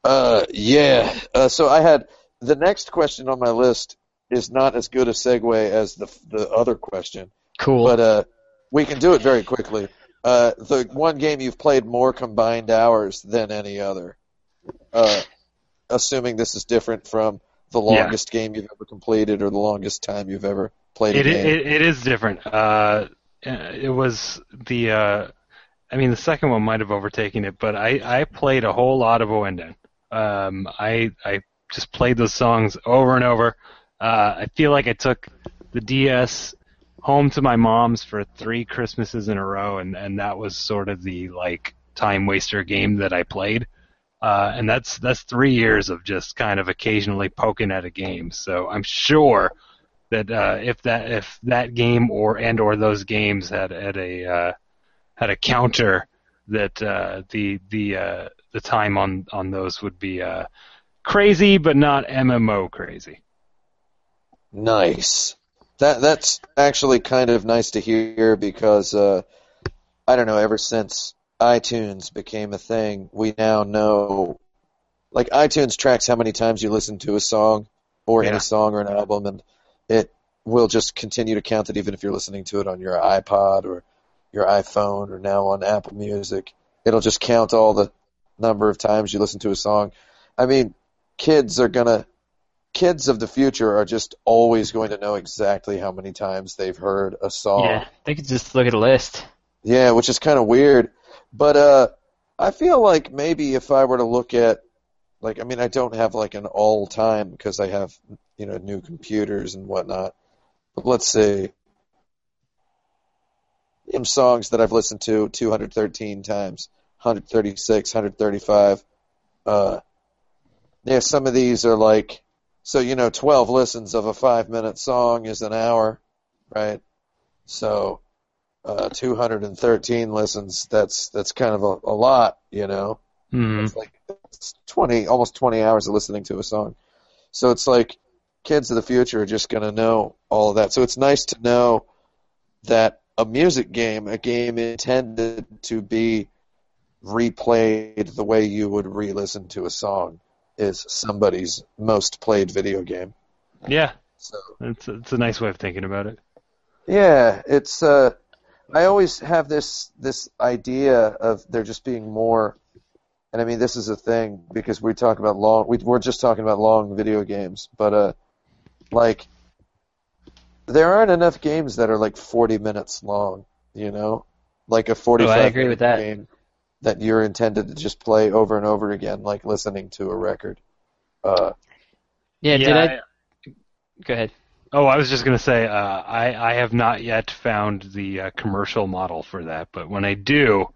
So I had the next question on my list is not as good a segue as the other question. Cool. But we can do it very quickly. The one game you've played more combined hours than any other. assuming this is different from the longest game you've ever completed or the longest time you've ever played a game. It is different. It was the... I mean, the second one might have overtaken it, but I played a whole lot of Oenden. I just played those songs over and over. I feel like I took the DS home to my mom's for 3 Christmases in a row, and that was sort of the like time waster game that I played. And that's 3 years of just kind of occasionally poking at a game. So I'm sure that if that game or those games had a counter, that the time on those would be crazy, but not MMO crazy. Nice. That's actually kind of nice to hear because I don't know. Ever since iTunes became a thing, we now know, like, iTunes tracks how many times you listen to a song or any song or an album, and it will just continue to count it even if you're listening to it on your iPod or your iPhone, or now on Apple Music. It'll just count all the number of times you listen to a song. I mean, kids of the future are just always going to know exactly how many times they've heard a song. Yeah, they could just look at a list. Yeah, which is kind of weird. But I feel like maybe if I were to look at, like, I mean, I don't have like an all-time because I have, you know, new computers and whatnot. But let's see. Songs that I've listened to 213 times, 136, 135. Yeah, some of these are like, so, you know, 12 listens of a 5-minute song is an hour, right? So 213 listens, that's kind of a lot, you know? Mm-hmm. It's like almost 20 hours of listening to a song. So it's like kids of the future are just going to know all of that. So it's nice to know that a music game, a game intended to be replayed the way you would re-listen to a song, is somebody's most played video game. Yeah, so it's a nice way of thinking about it. Yeah, it's. I always have this idea of there just being more, and I mean this is a thing because we talk about long. We're just talking about long video games, but like, there aren't enough games that are like 40 minutes long, you know? Like a 45-minute game that you're intended to just play over and over again, like listening to a record. Go ahead. Oh, I was just going to say, I have not yet found the commercial model for that, but when I do,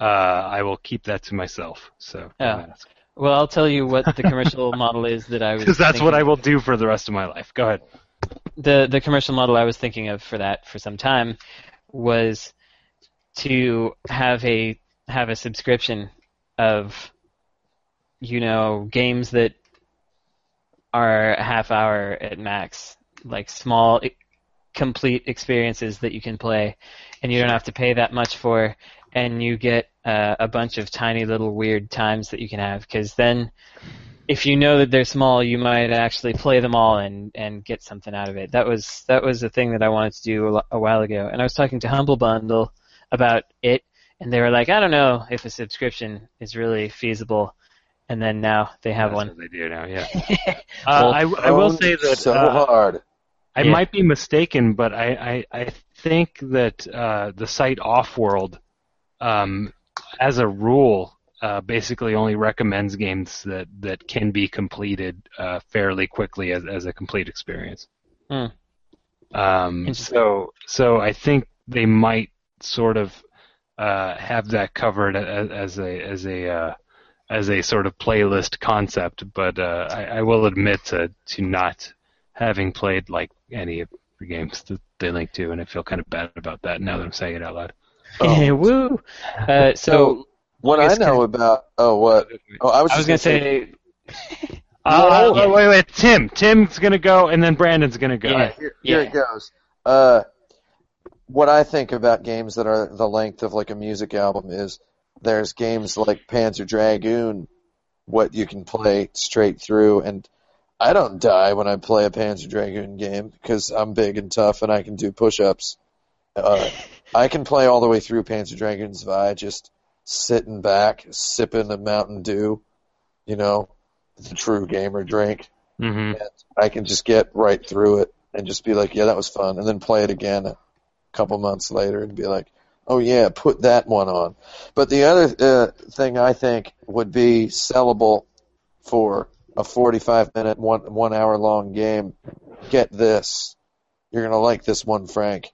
I will keep that to myself. So. Yeah. Well, I'll tell you what the commercial model is that I was because that's what I will do for the rest of my life. Go ahead. The commercial model I was thinking of for that for some time was to have a subscription of, you know, games that are a half hour at max, like small complete experiences that you can play and you don't have to pay that much for, and you get a bunch of tiny little weird times that you can have, because then if you know that they're small, you might actually play them all and get something out of it. That was a thing that I wanted to do a while ago. And I was talking to Humble Bundle about it, and they were like, I don't know if a subscription is really feasible. And then now they have one. That's what they do now, yeah. Well, I will say that so hard. I might be mistaken, but I think that the site Offworld, as a rule, basically only recommends games that can be completed fairly quickly as a complete experience. So I think they might sort of have that covered as a sort of playlist concept. But I will admit to not having played like any of the games that they link to, and I feel kind of bad about that now that I'm saying it out loud. Oh. Woo! So what I know about... Oh, what? Oh, I was going to say... wait. Tim's going to go, and then Brandon's going to go. Yeah. Here it goes. What I think about games that are the length of, like, a music album is there's games like Panzer Dragoon, what you can play straight through, and I don't die when I play a Panzer Dragoon game because I'm big and tough and I can do push-ups. I can play all the way through Panzer Dragoon's Vi, just sitting back, sipping a Mountain Dew, you know, It's a true gamer drink. Mm-hmm. And I can just get right through it and just be like, yeah, that was fun. And then play it again a couple months later and be like, oh, yeah, put that one on. But the other thing I think would be sellable for a 45-minute, one hour-long game, get this. You're going to like this one, Frank.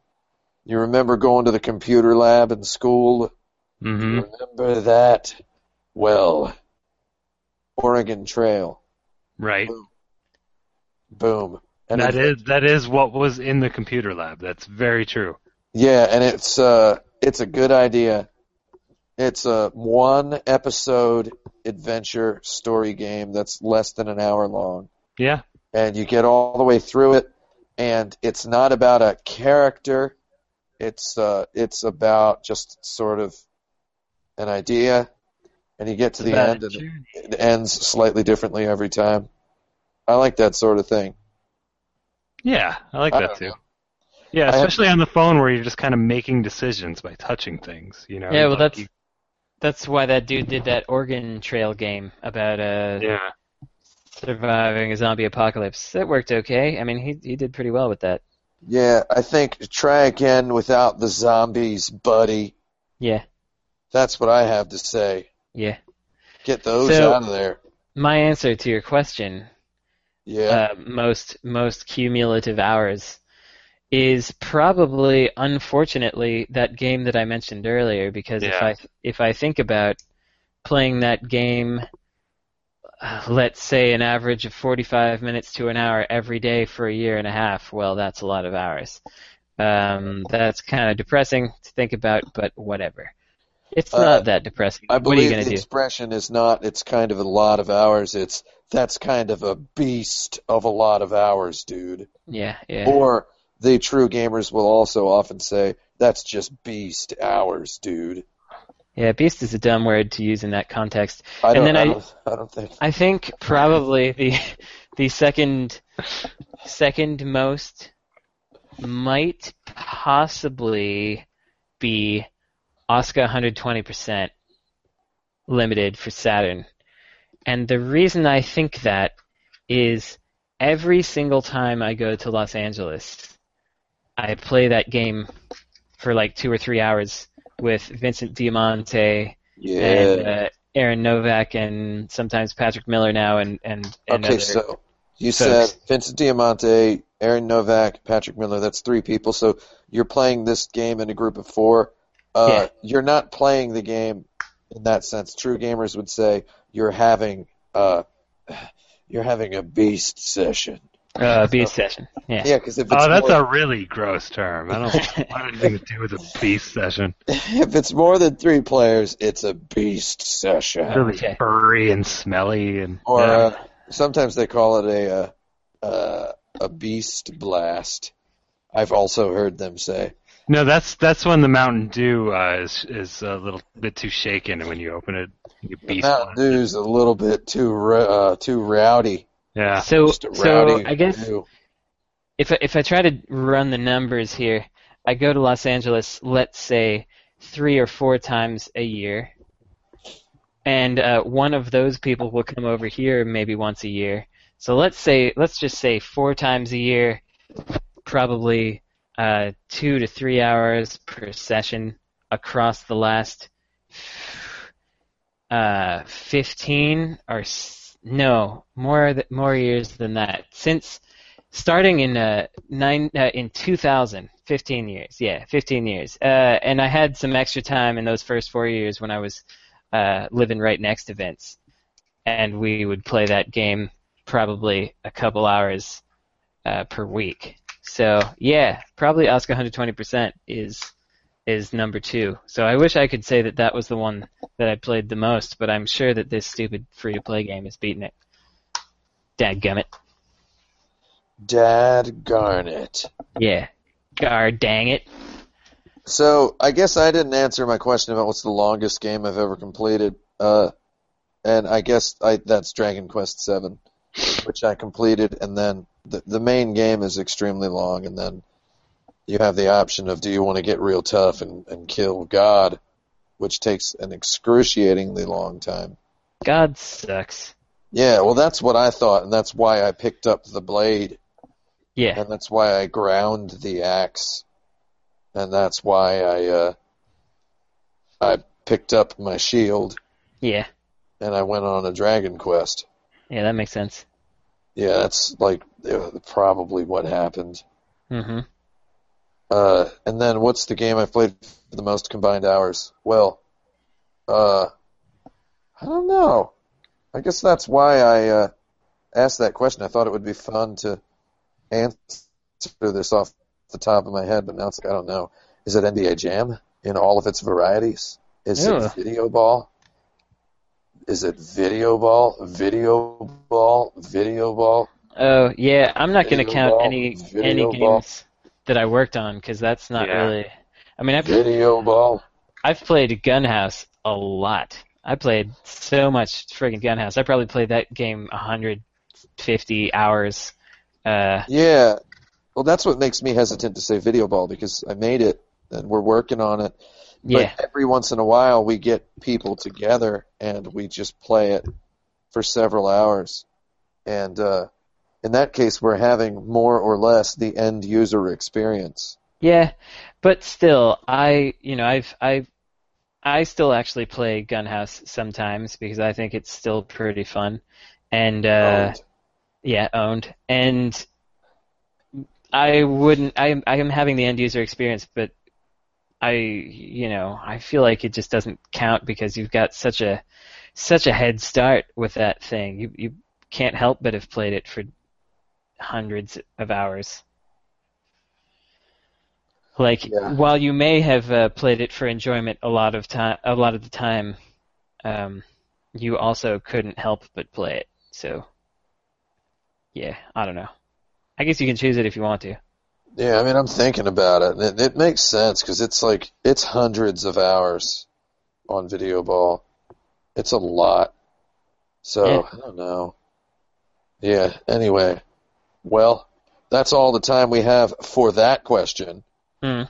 You remember going to the computer lab in school? Mm-hmm. Remember that? Well, Oregon Trail. Right. Boom. Boom. And that is what was in the computer lab. That's very true. Yeah, and it's a good idea. It's a one-episode adventure story game that's less than an hour long. Yeah. And you get all the way through it, and it's not about a character. It's about just sort of an idea, and you get to the end, and it ends slightly differently every time. I like that sort of thing. Yeah, I like that too. Yeah, especially on the phone where you're just kind of making decisions by touching things, you know. Yeah, well, that's why that dude did that Oregon Trail game about surviving a zombie apocalypse. That worked okay. I mean, he did pretty well with that. Yeah, I think try again without the zombies, buddy. Yeah. That's what I have to say. Yeah. Get those out of there. My answer to your question, most cumulative hours, is probably, unfortunately, that game that I mentioned earlier, because if I think about playing that game, let's say an average of 45 minutes to an hour every day for a year and a half, well, that's a lot of hours. That's kind of depressing to think about, but whatever. It's not that depressing. I believe what are you going to do? Expression is not, it's kind of a lot of hours, it's, that's kind of a beast of a lot of hours, dude. Yeah, yeah. Or the true gamers will also often say, that's just beast hours, dude. Yeah, beast is a dumb word to use in that context. I don't think. I think probably the second most might possibly be Asuka 120% limited for Saturn. And the reason I think that is every single time I go to Los Angeles, I play that game for like 2 or 3 hours with Vincent Diamante and Aaron Novak and sometimes Patrick Miller now and okay, so you folks. Said Vincent Diamante, Aaron Novak, Patrick Miller, that's 3 people. So you're playing this game in a group of 4. You're not playing the game in that sense. True gamers would say you're having a beast session. Beast session. Yeah. Yeah, because that's a really gross term. I don't want anything to do with a beast session. If it's more than 3 players, it's a beast session. Really furry and smelly and. Or sometimes they call it a beast blast. I've also heard them say. No, that's when the Mountain Dew is a little bit too shaken when you open it. The Mountain Dew is a little bit too rowdy. Yeah. So I guess if I try to run the numbers here, I go to Los Angeles, let's say 3 or 4 times a year, and one of those people will come over here maybe once a year. So let's just say 4 times a year, probably 2 to 3 hours per session across the last 15 or no more years than that since starting in 2000, 15 years, and I had some extra time in those first 4 years when I was living right next to Vince, and we would play that game probably a couple hours per week. So, yeah, probably Asuka 120% is number 2. So I wish I could say that was the one that I played the most, but I'm sure that this stupid free-to-play game is beating it. Dadgummit. Dadgarnet. Yeah. Guard dang it. So I guess I didn't answer my question about what's the longest game I've ever completed, and I guess that's Dragon Quest VII, which I completed, and then the main game is extremely long, and then you have the option of do you want to get real tough and kill God, which takes an excruciatingly long time. God sucks. Yeah, well, that's what I thought, and that's why I picked up the blade. Yeah. And that's why I ground the axe. And that's why I picked up my shield. Yeah. And I went on a Dragon Quest. Yeah, that makes sense. Yeah, that's like probably what happened. Mm-hmm. And then what's the game I played for the most combined hours? Well, I don't know. I guess that's why I asked that question. I thought it would be fun to answer this off the top of my head, but now it's like, I don't know. Is it NBA Jam in all of its varieties? Is it Video Ball? Is it Video Ball? Video Ball? Video Ball? Oh, yeah. I'm not going to count any games that I worked on because that's not really... I mean, Video Ball. I've played Gunhouse a lot. I played so much friggin' Gunhouse. I probably played that game 150 hours. Yeah. Well, that's what makes me hesitant to say Video Ball because I made it and we're working on it. But every once in a while we get people together and we just play it for several hours. And in that case we're having more or less the end user experience. Yeah. But still I still actually play Gunhouse sometimes because I think it's still pretty fun. And owned. Yeah, owned. And I am having the end user experience, but I feel like it just doesn't count because you've got such a head start with that thing. You can't help but have played it for hundreds of hours. Like while you may have played it for enjoyment a lot of the time, you also couldn't help but play it. So, yeah, I don't know. I guess you can choose it if you want to. Yeah, I mean, I'm thinking about it. It makes sense because it's like it's hundreds of hours on Video Ball. It's a lot. So, I don't know. Yeah, anyway. Well, that's all the time we have for that question. Mm.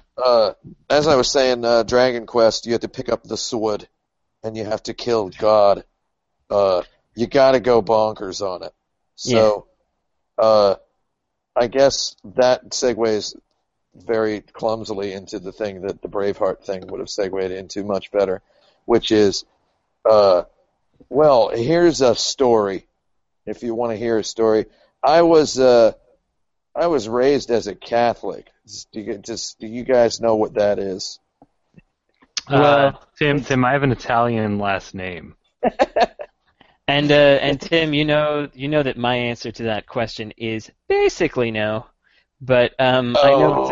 As I was saying, Dragon Quest, you have to pick up the sword and you have to kill God. You got to go bonkers on it. So, I guess that segues very clumsily into the thing that the Braveheart thing would have segued into much better, which is, well, here's a story. If you want to hear a story, I was raised as a Catholic. Do you guys know what that is? Well, Tim, I have an Italian last name. And Tim, you know that my answer to that question is basically no, but I know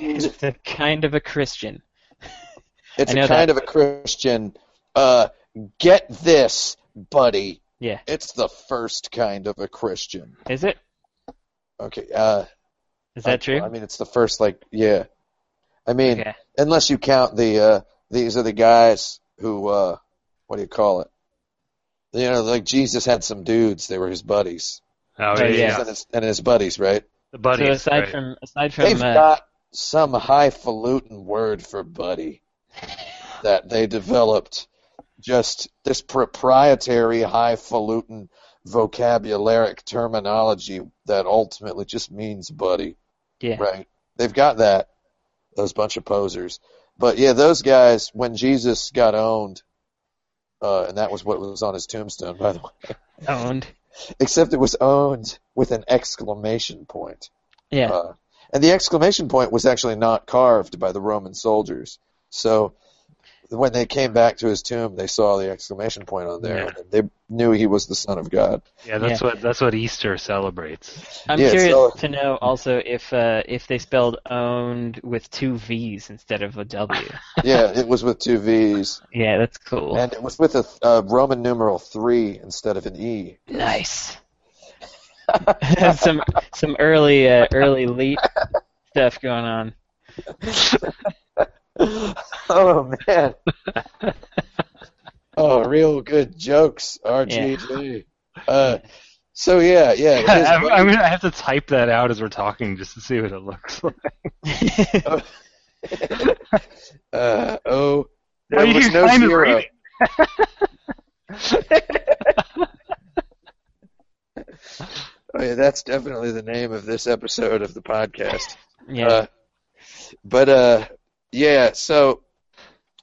it's a kind of a Christian. It's a kind of a Christian. Get this, buddy. Yeah. It's the first kind of a Christian. Is it? Okay. Is that true? I mean, it's the first. Like, yeah. I mean, unless you count the these are the guys who what do you call it? You know, like Jesus had some dudes; they were his buddies. Oh yeah, and his buddies, right? The buddies. So aside from, they've got some highfalutin word for buddy that they developed. Just this proprietary highfalutin vocabularic terminology that ultimately just means buddy. Yeah. Right. They've got that. Those bunch of posers. But yeah, those guys when Jesus got owned. And that was what was on his tombstone, by the way. Owned. Except it was owned with an exclamation point. Yeah. And the exclamation point was actually not carved by the Roman soldiers. So when they came back to his tomb, they saw the exclamation point on there. Yeah. And they knew he was the Son of God. Yeah, that's what Easter celebrates. I'm curious to know also if they spelled owned with two V's instead of a W. Yeah, it was with two V's. Yeah, that's cool. And it was with a Roman numeral 3 instead of an E. Nice. some early leet stuff going on. Oh, man. Oh, real good jokes, RGG. Yeah. So, yeah. I'm going to have to type that out as we're talking just to see what it looks like. There was no zero. That's definitely the name of this episode of the podcast. Yeah. Yeah, so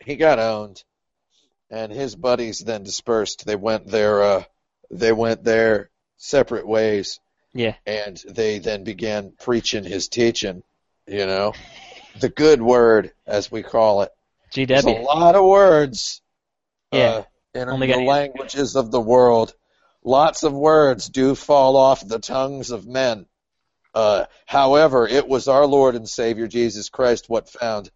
he got owned, and his buddies then dispersed. They went their separate ways. Yeah. And they then began preaching his teaching, you know, the good word, as we call it. GW. There's a lot of words in the languages of the world. Lots of words do fall off the tongues of men. However, it was our Lord and Savior Jesus Christ what found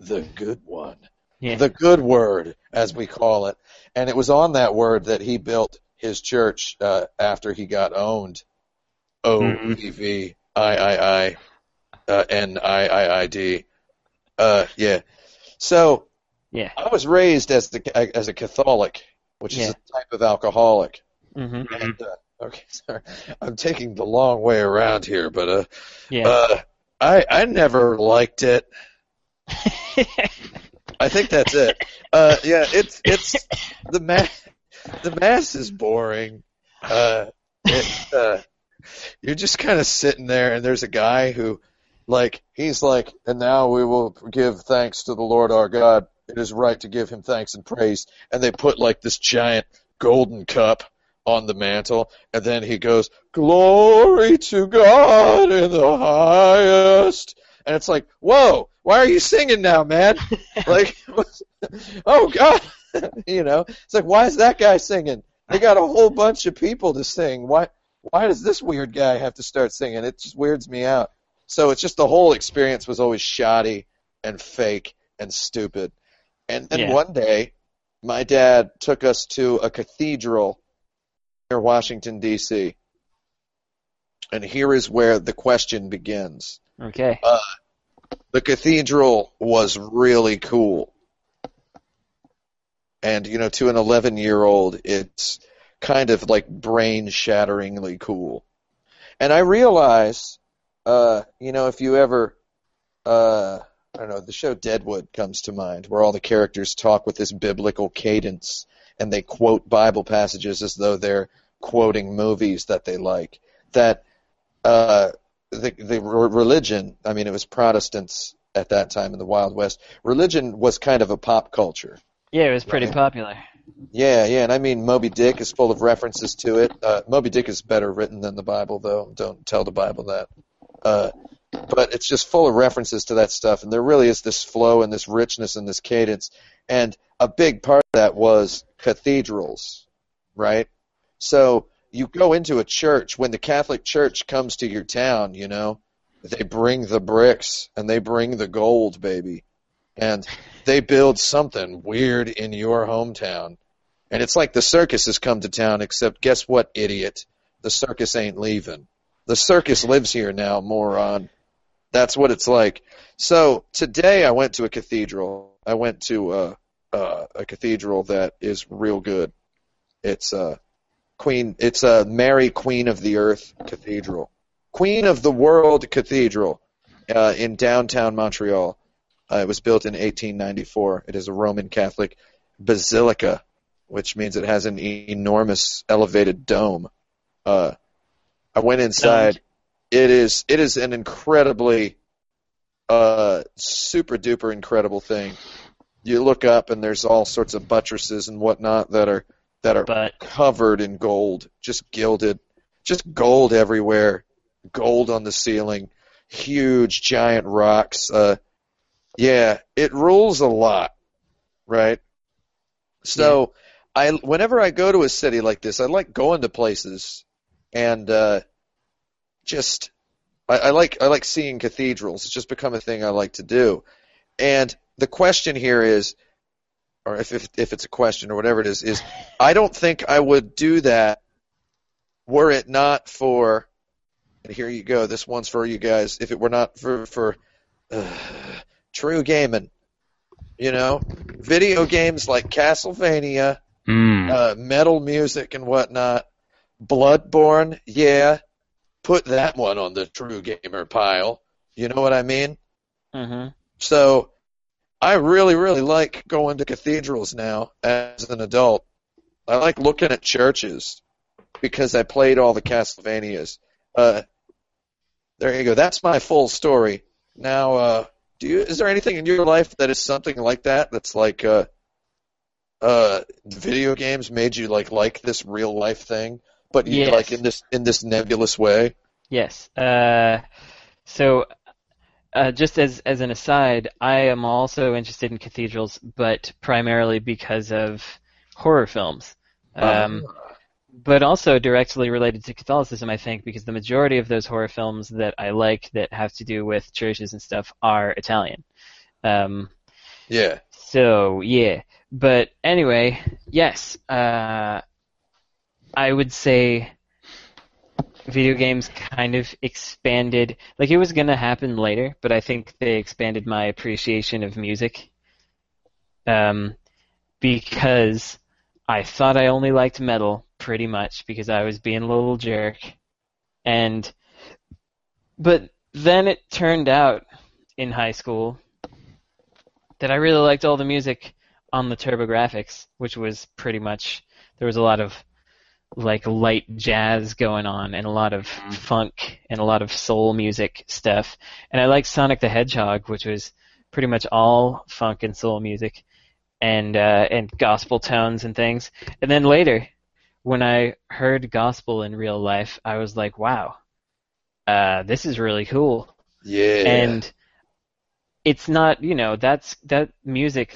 the good one, the good word, as we call it. And it was on that word that he built his church after he got owned. OVVIIINIIID. So I was raised as a Catholic, which is a type of alcoholic. Mm-hmm. And, okay, sorry, I'm taking the long way around here, but I never liked it. I think that's it. It's the mass is boring. You're just kind of sitting there, and there's a guy who, and now we will give thanks to the Lord our God. It is right to give him thanks and praise. And they put, this giant golden cup on the mantle, and then he goes, "Glory to God in the highest." And it's like, whoa, why are you singing now, man? Oh, God. You know, it's like, why is that guy singing? They got a whole bunch of people to sing. Why does this weird guy have to start singing? It just weirds me out. So it's just the whole experience was always shoddy and fake and stupid. And then one day, my dad took us to a cathedral near Washington, D.C. And here is where the question begins. Okay. The cathedral was really cool. And, to an 11-year-old, it's kind of brain-shatteringly cool. And I realize, if you ever, the show Deadwood comes to mind, where all the characters talk with this biblical cadence, and they quote Bible passages as though they're quoting movies that they like. That the religion, it was Protestants at that time in the Wild West, religion was kind of a pop culture. Yeah, it was pretty popular. Yeah, and Moby Dick is full of references to it. Moby Dick is better written than the Bible, though. Don't tell the Bible that. But it's just full of references to that stuff, and there really is this flow and this richness and this cadence, and a big part of that was cathedrals, right? So you go into a church. When the Catholic Church comes to your town, they bring the bricks and they bring the gold, baby, and they build something weird in your hometown, and it's like the circus has come to town, except guess what, idiot? The circus ain't leaving. The circus lives here now, moron. That's what it's like. So today I went to a cathedral. I went to a cathedral that is real good. It's Mary, Queen of the Earth Cathedral, Queen of the World Cathedral, in downtown Montreal. It was built in 1894. It is a Roman Catholic basilica, which means it has an enormous elevated dome. I went inside. It is an incredibly, super duper incredible thing. You look up and there's all sorts of buttresses and whatnot that are covered in gold, just gilded, just gold everywhere, gold on the ceiling, huge giant rocks. It rules a lot, right? So, whenever I go to a city like this, I like going to places. And I like seeing cathedrals. It's just become a thing I like to do. And the question here is, or if it's a question or whatever it is I don't think I would do that were it not for. And here you go. This one's for you guys. If it were not for true gaming, video games like Castlevania, metal music and whatnot. Bloodborne, put that one on the true gamer pile. You know what I mean? Mm-hmm. So I really, really like going to cathedrals now as an adult. I like looking at churches. because I played all the Castlevanias. There you go. That's my full story. Now, is there anything in your life that is something like that? That's like video games made you like this real life thing, but you yes. like in this nebulous way. Yes. So, just as an aside, I am also interested in cathedrals, but primarily because of horror films. But also directly related to Catholicism, I think, because the majority of those horror films that I like that have to do with churches and stuff are Italian. Yeah. So, yeah. But anyway, yes, I would say video games kind of expanded. Like, it was going to happen later, but I think they expanded my appreciation of music because I thought I only liked metal pretty much because I was being a little jerk. But then it turned out in high school that I really liked all the music on the TurboGrafx, which was pretty much, there was a lot of like light jazz going on and a lot of funk and a lot of soul music stuff. And I liked Sonic the Hedgehog, which was pretty much all funk and soul music and gospel tones and things. And then later, when I heard gospel in real life, I was like, wow, this is really cool. Yeah. And it's not, you know, that music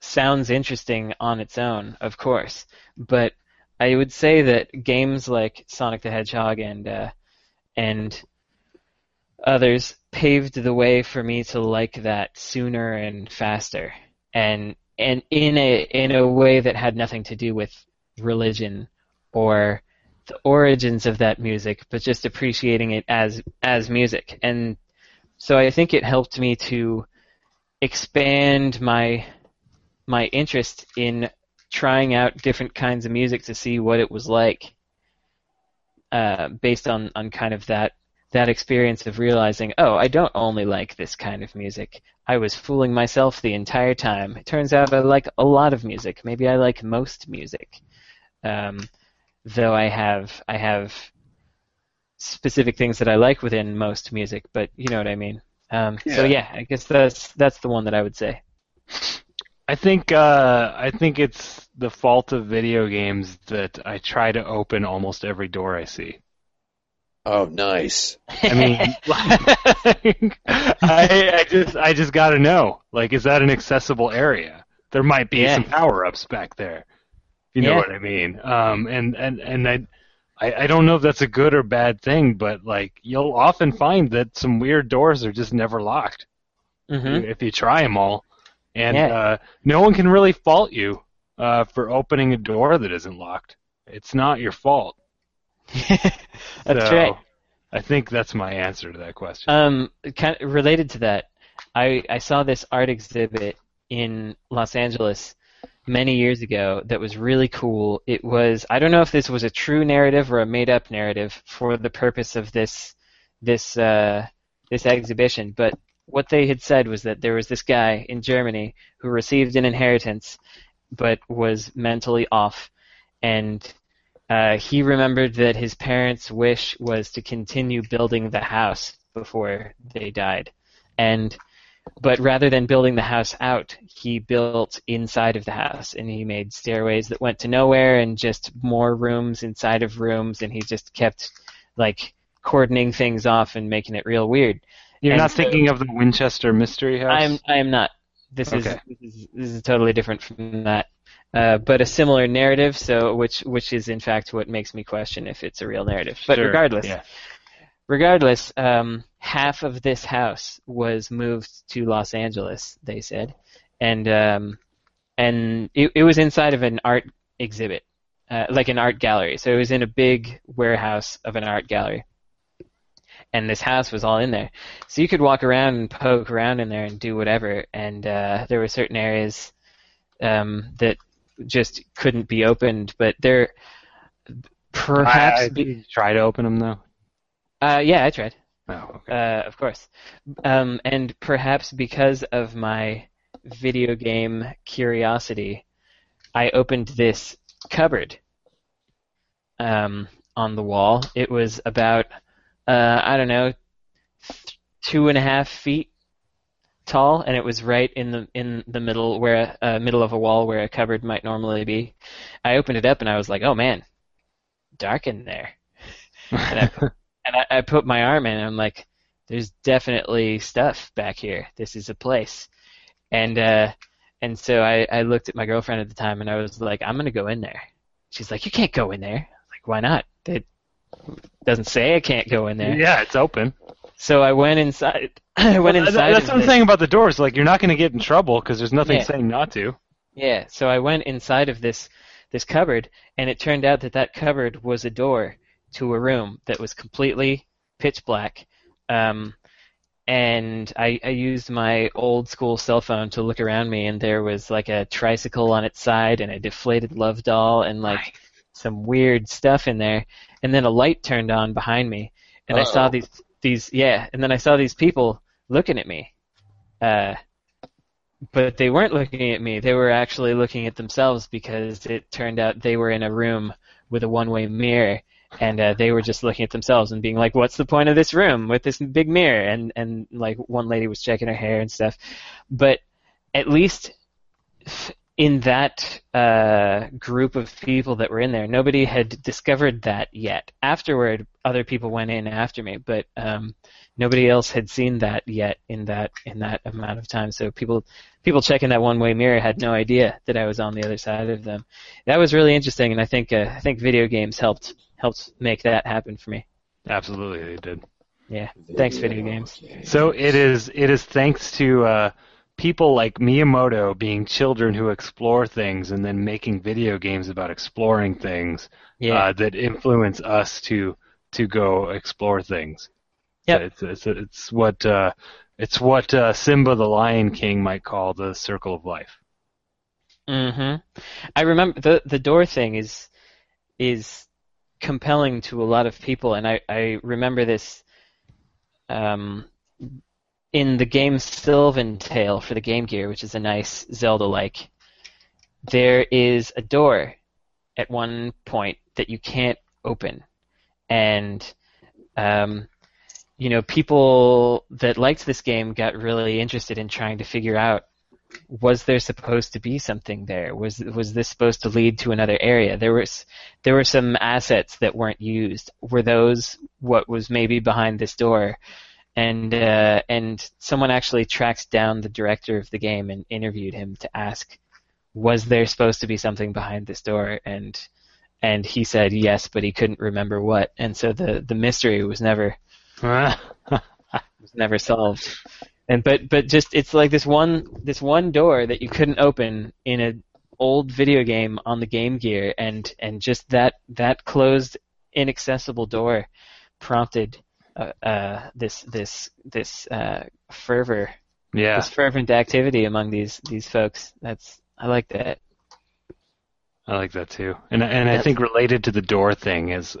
sounds interesting on its own, of course. But I would say that games like Sonic the Hedgehog and others paved the way for me to like that sooner and faster, and in a way that had nothing to do with religion or the origins of that music, but just appreciating it as music. And so I think it helped me to expand my interest in trying out different kinds of music to see what it was like, based on kind of that experience of realizing, oh, I don't only like this kind of music. I was fooling myself the entire time. It turns out I like a lot of music. Maybe I like most music, though I have specific things that I like within most music. But you know what I mean. Yeah. So yeah, I guess that's the one that I would say. I think it's the fault of video games that I try to open almost every door I see. Oh, nice. I mean, like, I just gotta know. Like, is that an accessible area? There might be some power-ups back there. You know what I mean? And I don't know if that's a good or bad thing, but like, you'll often find that some weird doors are just never locked if you try them all. And no one can really fault you for opening a door that isn't locked. It's not your fault. That's so, right. I think that's my answer to that question. Kind of related to that, I saw this art exhibit in Los Angeles many years ago that was really cool. It was, I don't know if this was a true narrative or a made-up narrative for the purpose of this exhibition, but what they had said was that there was this guy in Germany who received an inheritance but was mentally off, and he remembered that his parents' wish was to continue building the house before they died. But rather than building the house out, he built inside of the house, and he made stairways that went to nowhere and just more rooms inside of rooms, and he just kept like cordoning things off and making it real weird. You're not thinking of the Winchester Mystery House? I am not. This is totally different from that. But a similar narrative, so which is in fact what makes me question if it's a real narrative. But sure, regardless, half of this house was moved to Los Angeles, they said, and it was inside of an art exhibit, like an art gallery. So it was in a big warehouse of an art gallery. And this house was all in there. So you could walk around and poke around in there and do whatever. And there were certain areas that just couldn't be opened. But there perhaps... Did you try to open them, though? Yeah, I tried. Oh, okay. Of course. And perhaps because of my video game curiosity, I opened this cupboard on the wall. It was about, I don't know, 2.5 feet tall, and it was right in the middle where middle of a wall where a cupboard might normally be. I opened it up and I was like, "Oh man, dark in there." And I put my arm in and I'm like, "There's definitely stuff back here. This is a place." And so I looked at my girlfriend at the time and I was like, "I'm gonna go in there." She's like, "You can't go in there." I was like, "Why not? It doesn't say I can't go in there." Yeah, it's open. So I went inside. That's what I'm saying about the doors. Like, you're not going to get in trouble because there's nothing saying not to. Yeah. So I went inside of this cupboard, and it turned out that cupboard was a door to a room that was completely pitch black. And I used my old school cell phone to look around me, and there was like a tricycle on its side, and a deflated love doll, and like some weird stuff in there. And then a light turned on behind me, and I saw these people looking at me, but they weren't looking at me. They were actually looking at themselves, because it turned out they were in a room with a one-way mirror, and they were just looking at themselves and being like, "What's the point of this room with this big mirror?" And like one lady was checking her hair and stuff. But at least in that group of people that were in there, nobody had discovered that yet. Afterward, other people went in after me, but nobody else had seen that yet in that amount of time. So people checking that one-way mirror had no idea that I was on the other side of them. That was really interesting, and I think video games helped make that happen for me. Absolutely, they did. Yeah, thanks, video games. So it is thanks to people like Miyamoto being children who explore things and then making video games about exploring things that influence us to go explore things. Yeah, so it's what Simba the Lion King might call the circle of life. Mhm. I remember the door thing is compelling to a lot of people, and I remember this. In the game Sylvan Tale for the Game Gear, which is a nice Zelda-like, there is a door at one point that you can't open. And, people that liked this game got really interested in trying to figure out, was there supposed to be something there? Was this supposed to lead to another area? There were some assets that weren't used. Were those what was maybe behind this door? And someone actually tracked down the director of the game and interviewed him to ask, was there supposed to be something behind this door? And he said yes, but he couldn't remember what. And so the mystery was never solved. And but just it's like this one door that you couldn't open in an old video game on the Game Gear, and just that closed, inaccessible door prompted this fervor, this fervent activity among these folks. I like that. I like that too, and I think related to the door thing is,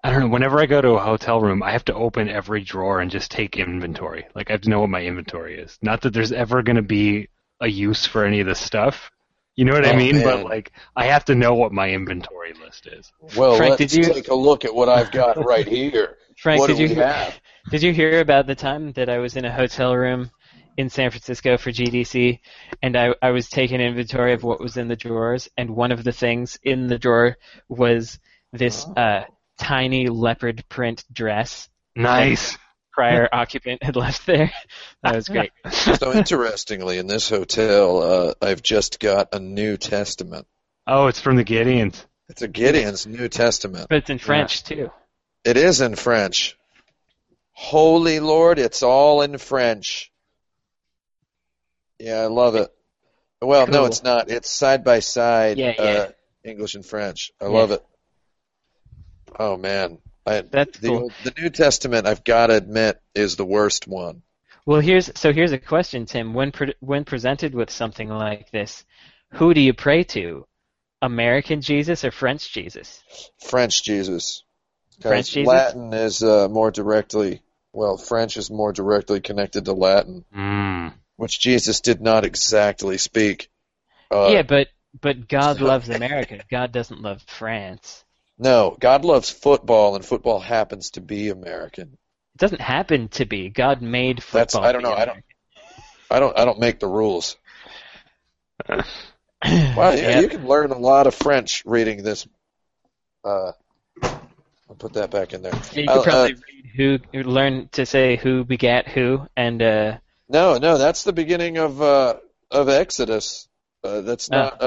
I don't know. Whenever I go to a hotel room, I have to open every drawer and just take inventory. Like, I have to know what my inventory is. Not that there's ever going to be a use for any of this stuff. You know what I mean? Man. But, like, I have to know what my inventory list is. Well, Frank, let's take a look at what I've got right here. Frank, did you hear about the time that I was in a hotel room in San Francisco for GDC, and I was taking inventory of what was in the drawers, and one of the things in the drawer was this tiny leopard print dress. Nice. Prior occupant had left there. That was great. So interestingly, in this hotel, I've just got a New Testament. Oh, it's from the Gideons. It's a Gideon's New Testament. But it's in French, too. It is in French. Holy Lord, it's all in French. Yeah, I love it. Well, cool. No, it's not. It's side-by-side English and French. I love it. Oh, man. That's cool. The New Testament, I've got to admit, is the worst one. Well, here's a question, Tim. When presented with something like this, who do you pray to? American Jesus or French Jesus? French Jesus. French Jesus? Latin is more directly. Well, French is more directly connected to Latin, which Jesus did not exactly speak. But God loves America. God doesn't love France. No, God loves football, and football happens to be American. It doesn't happen to be. God made football. That's, I don't know. I don't make the rules. Wow, yeah, you can learn a lot of French reading this. I'll put that back in there. Yeah, you could probably read who, learn to say who begat who, and. No, that's the beginning of Exodus. That's not.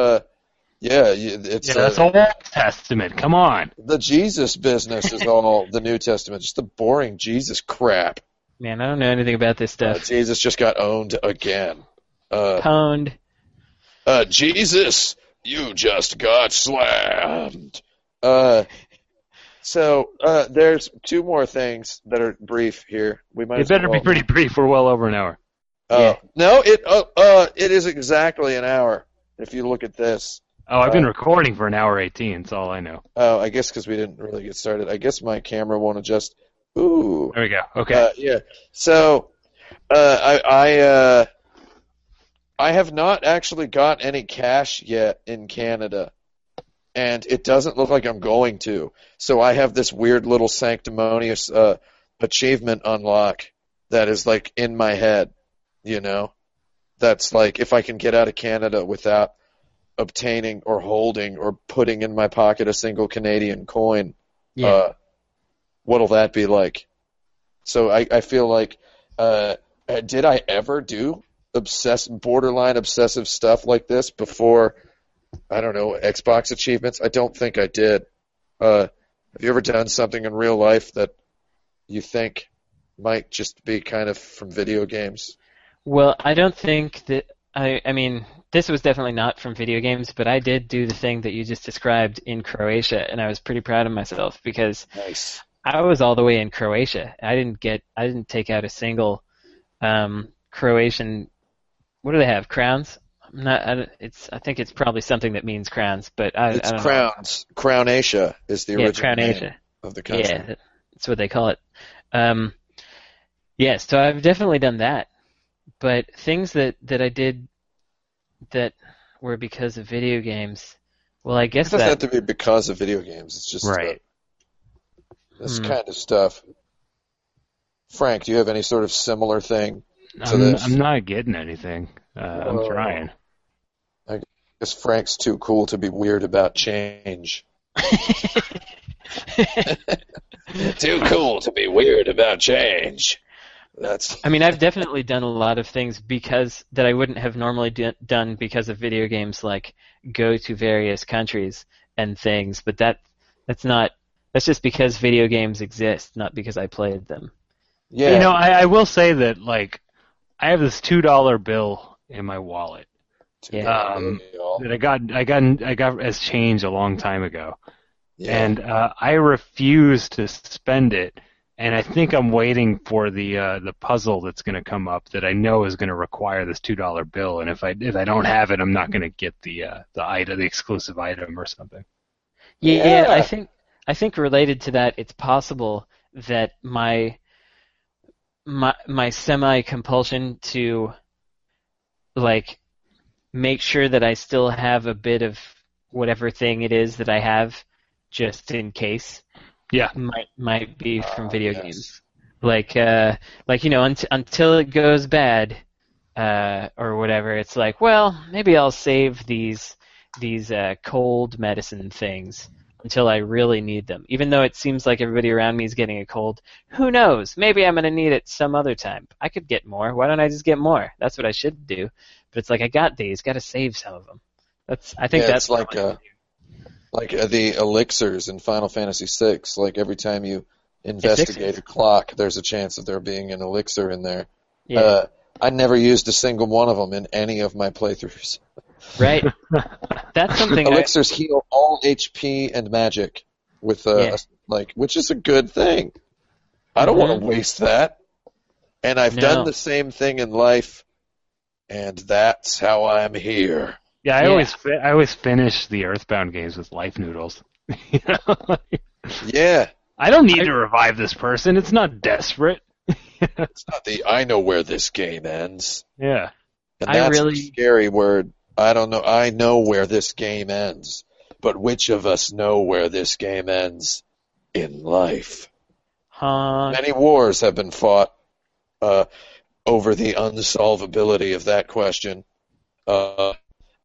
That's all Old Testament. Come on. The Jesus business is all the New Testament. Just the boring Jesus crap. Man, I don't know anything about this stuff. Jesus just got owned again. Pwned. Jesus, you just got slammed. So there's two more things that are brief here. We might. It better be pretty brief. We're well over an hour. No, it is exactly an hour if you look at this. Oh, I've been recording for an hour 18. That's all I know. Oh, I guess because we didn't really get started. I guess my camera won't adjust. Ooh. There we go. Okay. Yeah. So, I have not actually got any cash yet in Canada, and it doesn't look like I'm going to. So I have this weird little sanctimonious achievement unlock that is like in my head. You know, that's like if I can get out of Canada without obtaining or holding or putting in my pocket a single Canadian coin, what'll that be like? So I feel like, did I ever do borderline obsessive stuff like this before? I don't know, Xbox achievements? I don't think I did. Have you ever done something in real life that you think might just be kind of from video games? Well, I don't think that... I mean, this was definitely not from video games, but I did do the thing that you just described in Croatia, and I was pretty proud of myself because nice. I was all the way in Croatia. I didn't take out a single Croatian. What do they have? Crowns? I think it's probably something that means crowns, but I don't crowns. Know. Crownasia is the original name of the country. Yeah, that's what they call it. So I've definitely done that. But things that I did that were because of video games, well, I guess that... It doesn't have to be because of video games. It's just right. This kind of stuff. Frank, do you have any sort of similar thing to this? I'm not getting anything. I'm trying. I guess Frank's too cool to be weird about change. Too cool to be weird about change. I mean, I've definitely done a lot of things because that I wouldn't have normally done because of video games, like go to various countries and things. But that's just because video games exist, not because I played them. Yeah. You know, I will say that like I have this $2 bill in my wallet that I got as change a long time ago, and I refuse to spend it. And I think I'm waiting for the puzzle that's going to come up that I know is going to require this $2 bill. And if I don't have it, I'm not going to get the item, the exclusive item or something. Yeah, I think related to that, it's possible that my semi compulsion to like make sure that I still have a bit of whatever thing it is that I have, just in case. Yeah, might be from video games, like you know, until it goes bad, or whatever. It's like, well, maybe I'll save these cold medicine things until I really need them. Even though it seems like everybody around me is getting a cold, who knows? Maybe I'm gonna need it some other time. I could get more. Why don't I just get more? That's what I should do. But it's like I got these. Got to save some of them. That's like a. Like the elixirs in Final Fantasy VI, like every time you investigate a clock, there's a chance of there being an elixir in there. Yeah. I never used a single one of them in any of my playthroughs. Right. That's something. Elixirs heal all HP and magic, with which is a good thing. I don't want to waste that. And I've done the same thing in life, and that's how I'm here. Yeah, I always finish the Earthbound games with life noodles. You know? Yeah. I don't need to revive this person. It's not desperate. It's not I know where this game ends. Yeah. And that's a scary word. I don't know. I know where this game ends. But which of us know where this game ends? In life. Many wars have been fought over the unsolvability of that question. And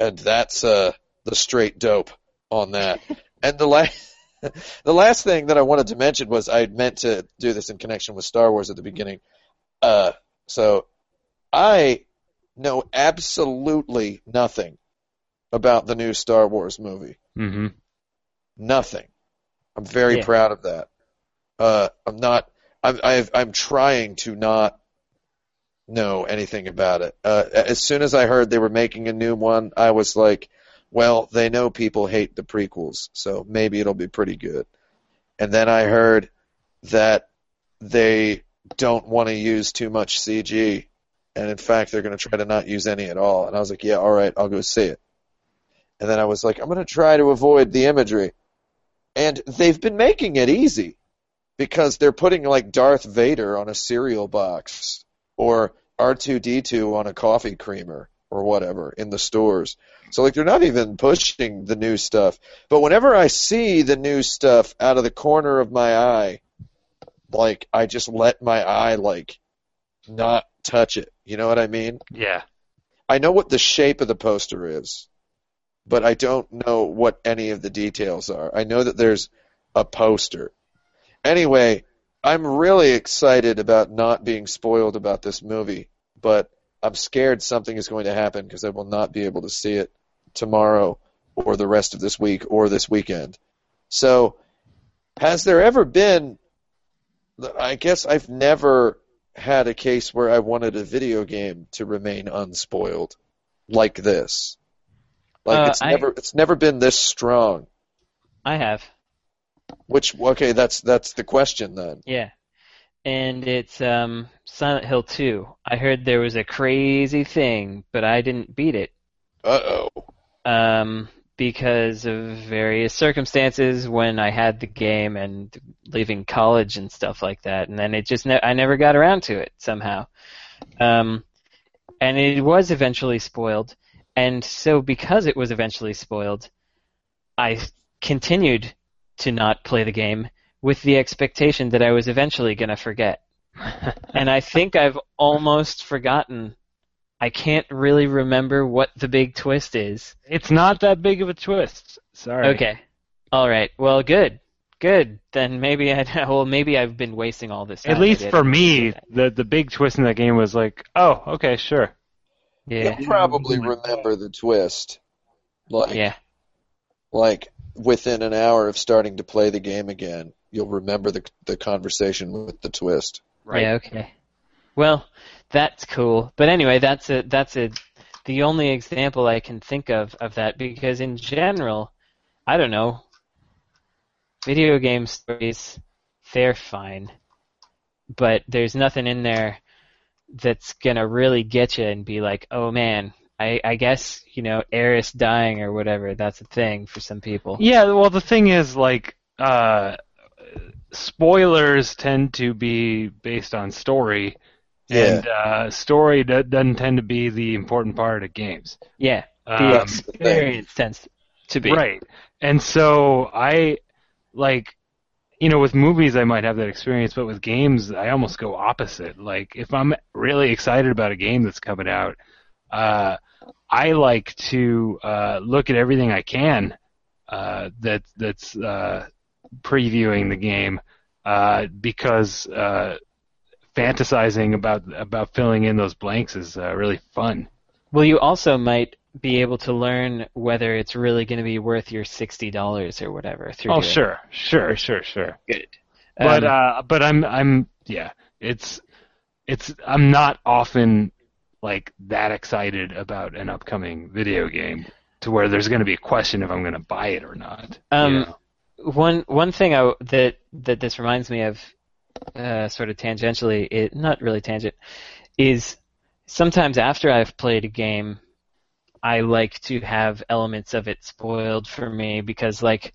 that's the straight dope on that. And the last thing that I wanted to mention was I meant to do this in connection with Star Wars at the beginning. So I know absolutely nothing about the new Star Wars movie. Mm-hmm. Nothing. I'm very proud of that. I'm not. I'm trying to not know anything about it. As soon as I heard they were making a new one, I was like, well, they know people hate the prequels, so maybe it'll be pretty good. And then I heard that they don't want to use too much CG, and in fact, they're going to try to not use any at all. And I was like, yeah, all right, I'll go see it. And then I was like, I'm going to try to avoid the imagery. And they've been making it easy because they're putting, like, Darth Vader on a cereal box or R2-D2 on a coffee creamer or whatever in the stores. So, like, they're not even pushing the new stuff. But whenever I see the new stuff out of the corner of my eye, like, I just let my eye, like, not touch it. You know what I mean? Yeah. I know what the shape of the poster is, but I don't know what any of the details are. I know that there's a poster. Anyway, I'm really excited about not being spoiled about this movie, but I'm scared something is going to happen because I will not be able to see it tomorrow or the rest of this week or this weekend. So has there ever been, I guess I've never had a case where I wanted a video game to remain unspoiled like this. Like it's never been this strong. I have. Okay, that's the question then. Yeah, and it's Silent Hill 2. I heard there was a crazy thing, but I didn't beat it. Because of various circumstances when I had the game and leaving college and stuff like that, and then it just I never got around to it somehow. And it was eventually spoiled. And so because it was eventually spoiled, I continued to not play the game with the expectation that I was eventually going to forget. And I think I've almost forgotten. I can't really remember what the big twist is. It's not that big of a twist. Sorry. Okay. All right. Well, good. Good. Then maybe maybe I've been wasting all this time. At least for me, the big twist in that game was like, oh, okay, sure. Yeah. You'll probably remember the twist, like within an hour of starting to play the game again, you'll remember the conversation with the twist. Right. Yeah. Okay. Well, that's cool. But anyway, that's the only example I can think of that, because in general, I don't know. Video game stories, they're fine, but there's nothing in there that's gonna really get you and be like, oh man, I guess, you know, Eris dying or whatever, that's a thing for some people. Yeah, well, the thing is, like, spoilers tend to be based on story, and story doesn't tend to be the important part of games. Yeah, the experience tends to be. Right, and so I, like, you know, with movies I might have that experience, but with games I almost go opposite. Like, if I'm really excited about a game that's coming out, I like to look at everything I can that's previewing the game, because fantasizing about filling in those blanks is really fun. Well, you also might be able to learn whether it's really going to be worth your $60 or whatever. Sure. Good. But I'm yeah. It's I'm not often like that excited about an upcoming video game to where there's going to be a question if I'm going to buy it or not. One thing that this reminds me of, sort of tangentially, not really tangent, is sometimes after I've played a game, I like to have elements of it spoiled for me, because, like,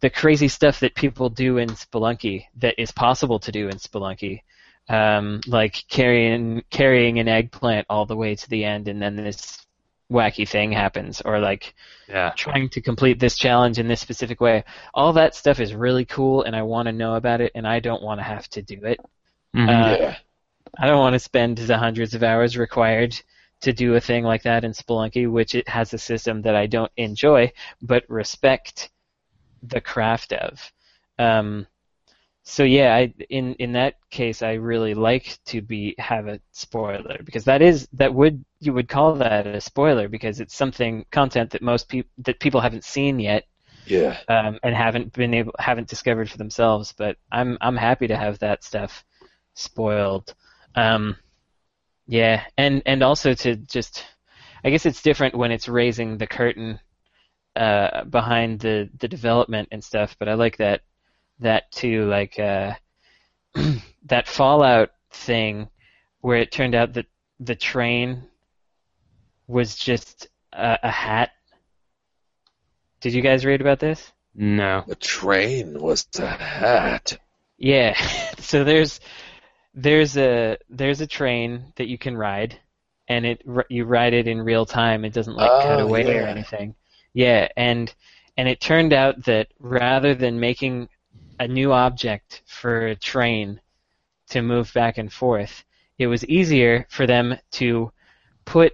the crazy stuff that people do in Spelunky, that is possible to do in Spelunky, like carrying an eggplant all the way to the end, and then this wacky thing happens, or like trying to complete this challenge in this specific way. All that stuff is really cool, and I want to know about it, and I don't want to have to do it. Mm-hmm. I don't want to spend the hundreds of hours required to do a thing like that in Spelunky, which it has a system that I don't enjoy, but respect the craft of. So yeah, in that case, I really like to have a spoiler, because you would call that a spoiler, because it's content that people haven't seen yet, and haven't discovered for themselves. But I'm happy to have that stuff spoiled. And also to just, I guess it's different when it's raising the curtain behind the development and stuff. But I like that too, like that Fallout thing where it turned out that the train was just a hat. Did you guys read about this? No. The train was the hat. Yeah. So there's a train that you can ride, and you ride it in real time. It doesn't cut away or anything. Yeah, and it turned out that rather than making a new object for a train to move back and forth, it was easier for them to put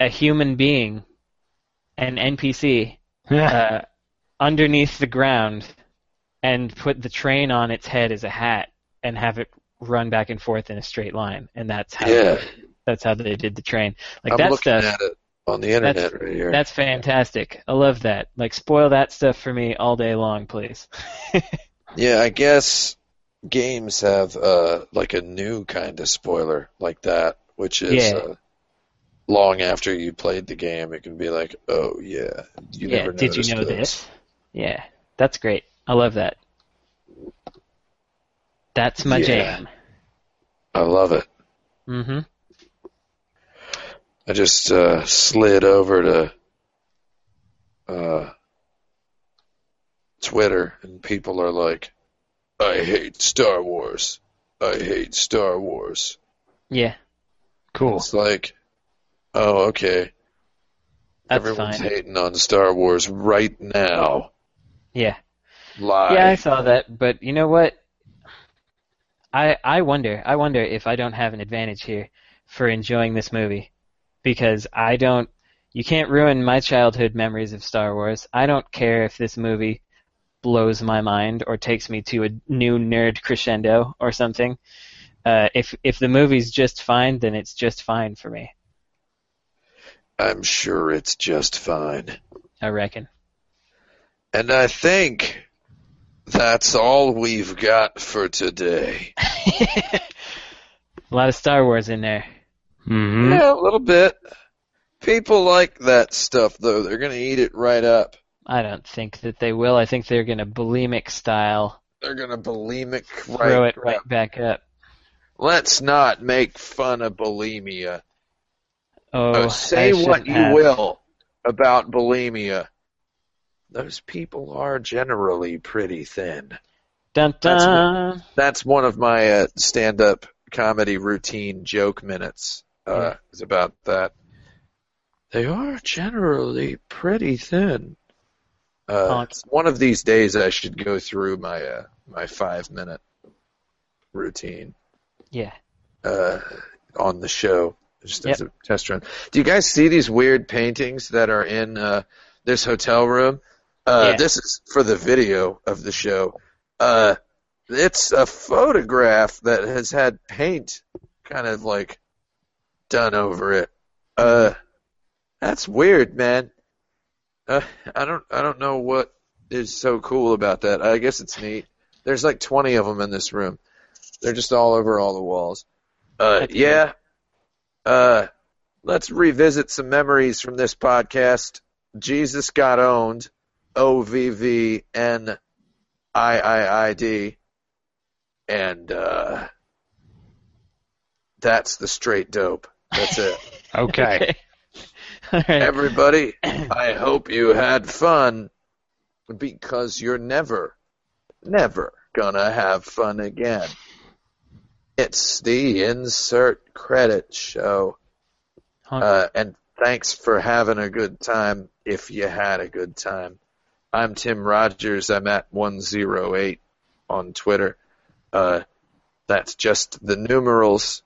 a human being, an NPC, underneath the ground and put the train on its head as a hat and have it run back and forth in a straight line. And that's how they did the train. Like, I'm looking at it on the internet right here. That's fantastic. I love that. Like, spoil that stuff for me all day long, please. Yeah, I guess games have like a new kind of spoiler like that, which is long after you played the game. It can be like, oh yeah, never noticed. Did you know this? Yeah, that's great. I love that. That's my jam. I love it. Mm-hmm. I just slid over to Twitter, and people are like, I hate Star Wars. I hate Star Wars. Yeah. Cool. It's like, oh, okay. That's Everyone's fine. Hating on Star Wars right now. Yeah. Live. Yeah, I saw that, but you know what? I wonder if I don't have an advantage here for enjoying this movie, because you can't ruin my childhood memories of Star Wars. I don't care if this movie blows my mind or takes me to a new nerd crescendo or something. If the movie's just fine, then it's just fine for me. I'm sure it's just fine. I reckon. And I think that's all we've got for today. A lot of Star Wars in there. Mm-hmm. Yeah, a little bit. People like that stuff, though. They're going to eat it right up. I don't think that they will. I think they're going to bulimic style. They're going to bulimic throw it right back up. Let's not make fun of bulimia. Oh, say what you will about bulimia. Those people are generally pretty thin. Dun, dun. That's one of my stand-up comedy routine joke minutes is about that. They are generally pretty thin. One of these days I should go through my my 5-minute routine. Yeah. On the show, just as a test run. Do you guys see these weird paintings that are in this hotel room? This is for the video of the show. It's a photograph that has had paint kind of like done over it. That's weird, man. I don't know what is so cool about that. I guess it's neat. There's like 20 of them in this room. They're just all over all the walls. Let's revisit some memories from this podcast. Jesus Got Owned. OVVNIIID. And that's the straight dope. That's it. Okay. Right. Everybody, I hope you had fun, because you're never gonna have fun again. It's the Insert Credit Show. And Thanks for having a good time, if you had a good time. I'm Tim Rogers. I'm at 108 on Twitter. That's just the numerals.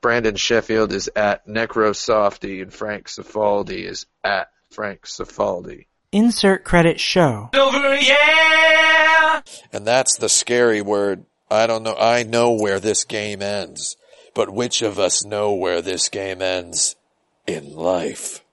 Brandon Sheffield is at Necrosofty, and Frank Cifaldi is at Frank Cifaldi. Insert credit show. Over, yeah! And that's the scary word. I don't know. I know where this game ends. But which of us know where this game ends? In life.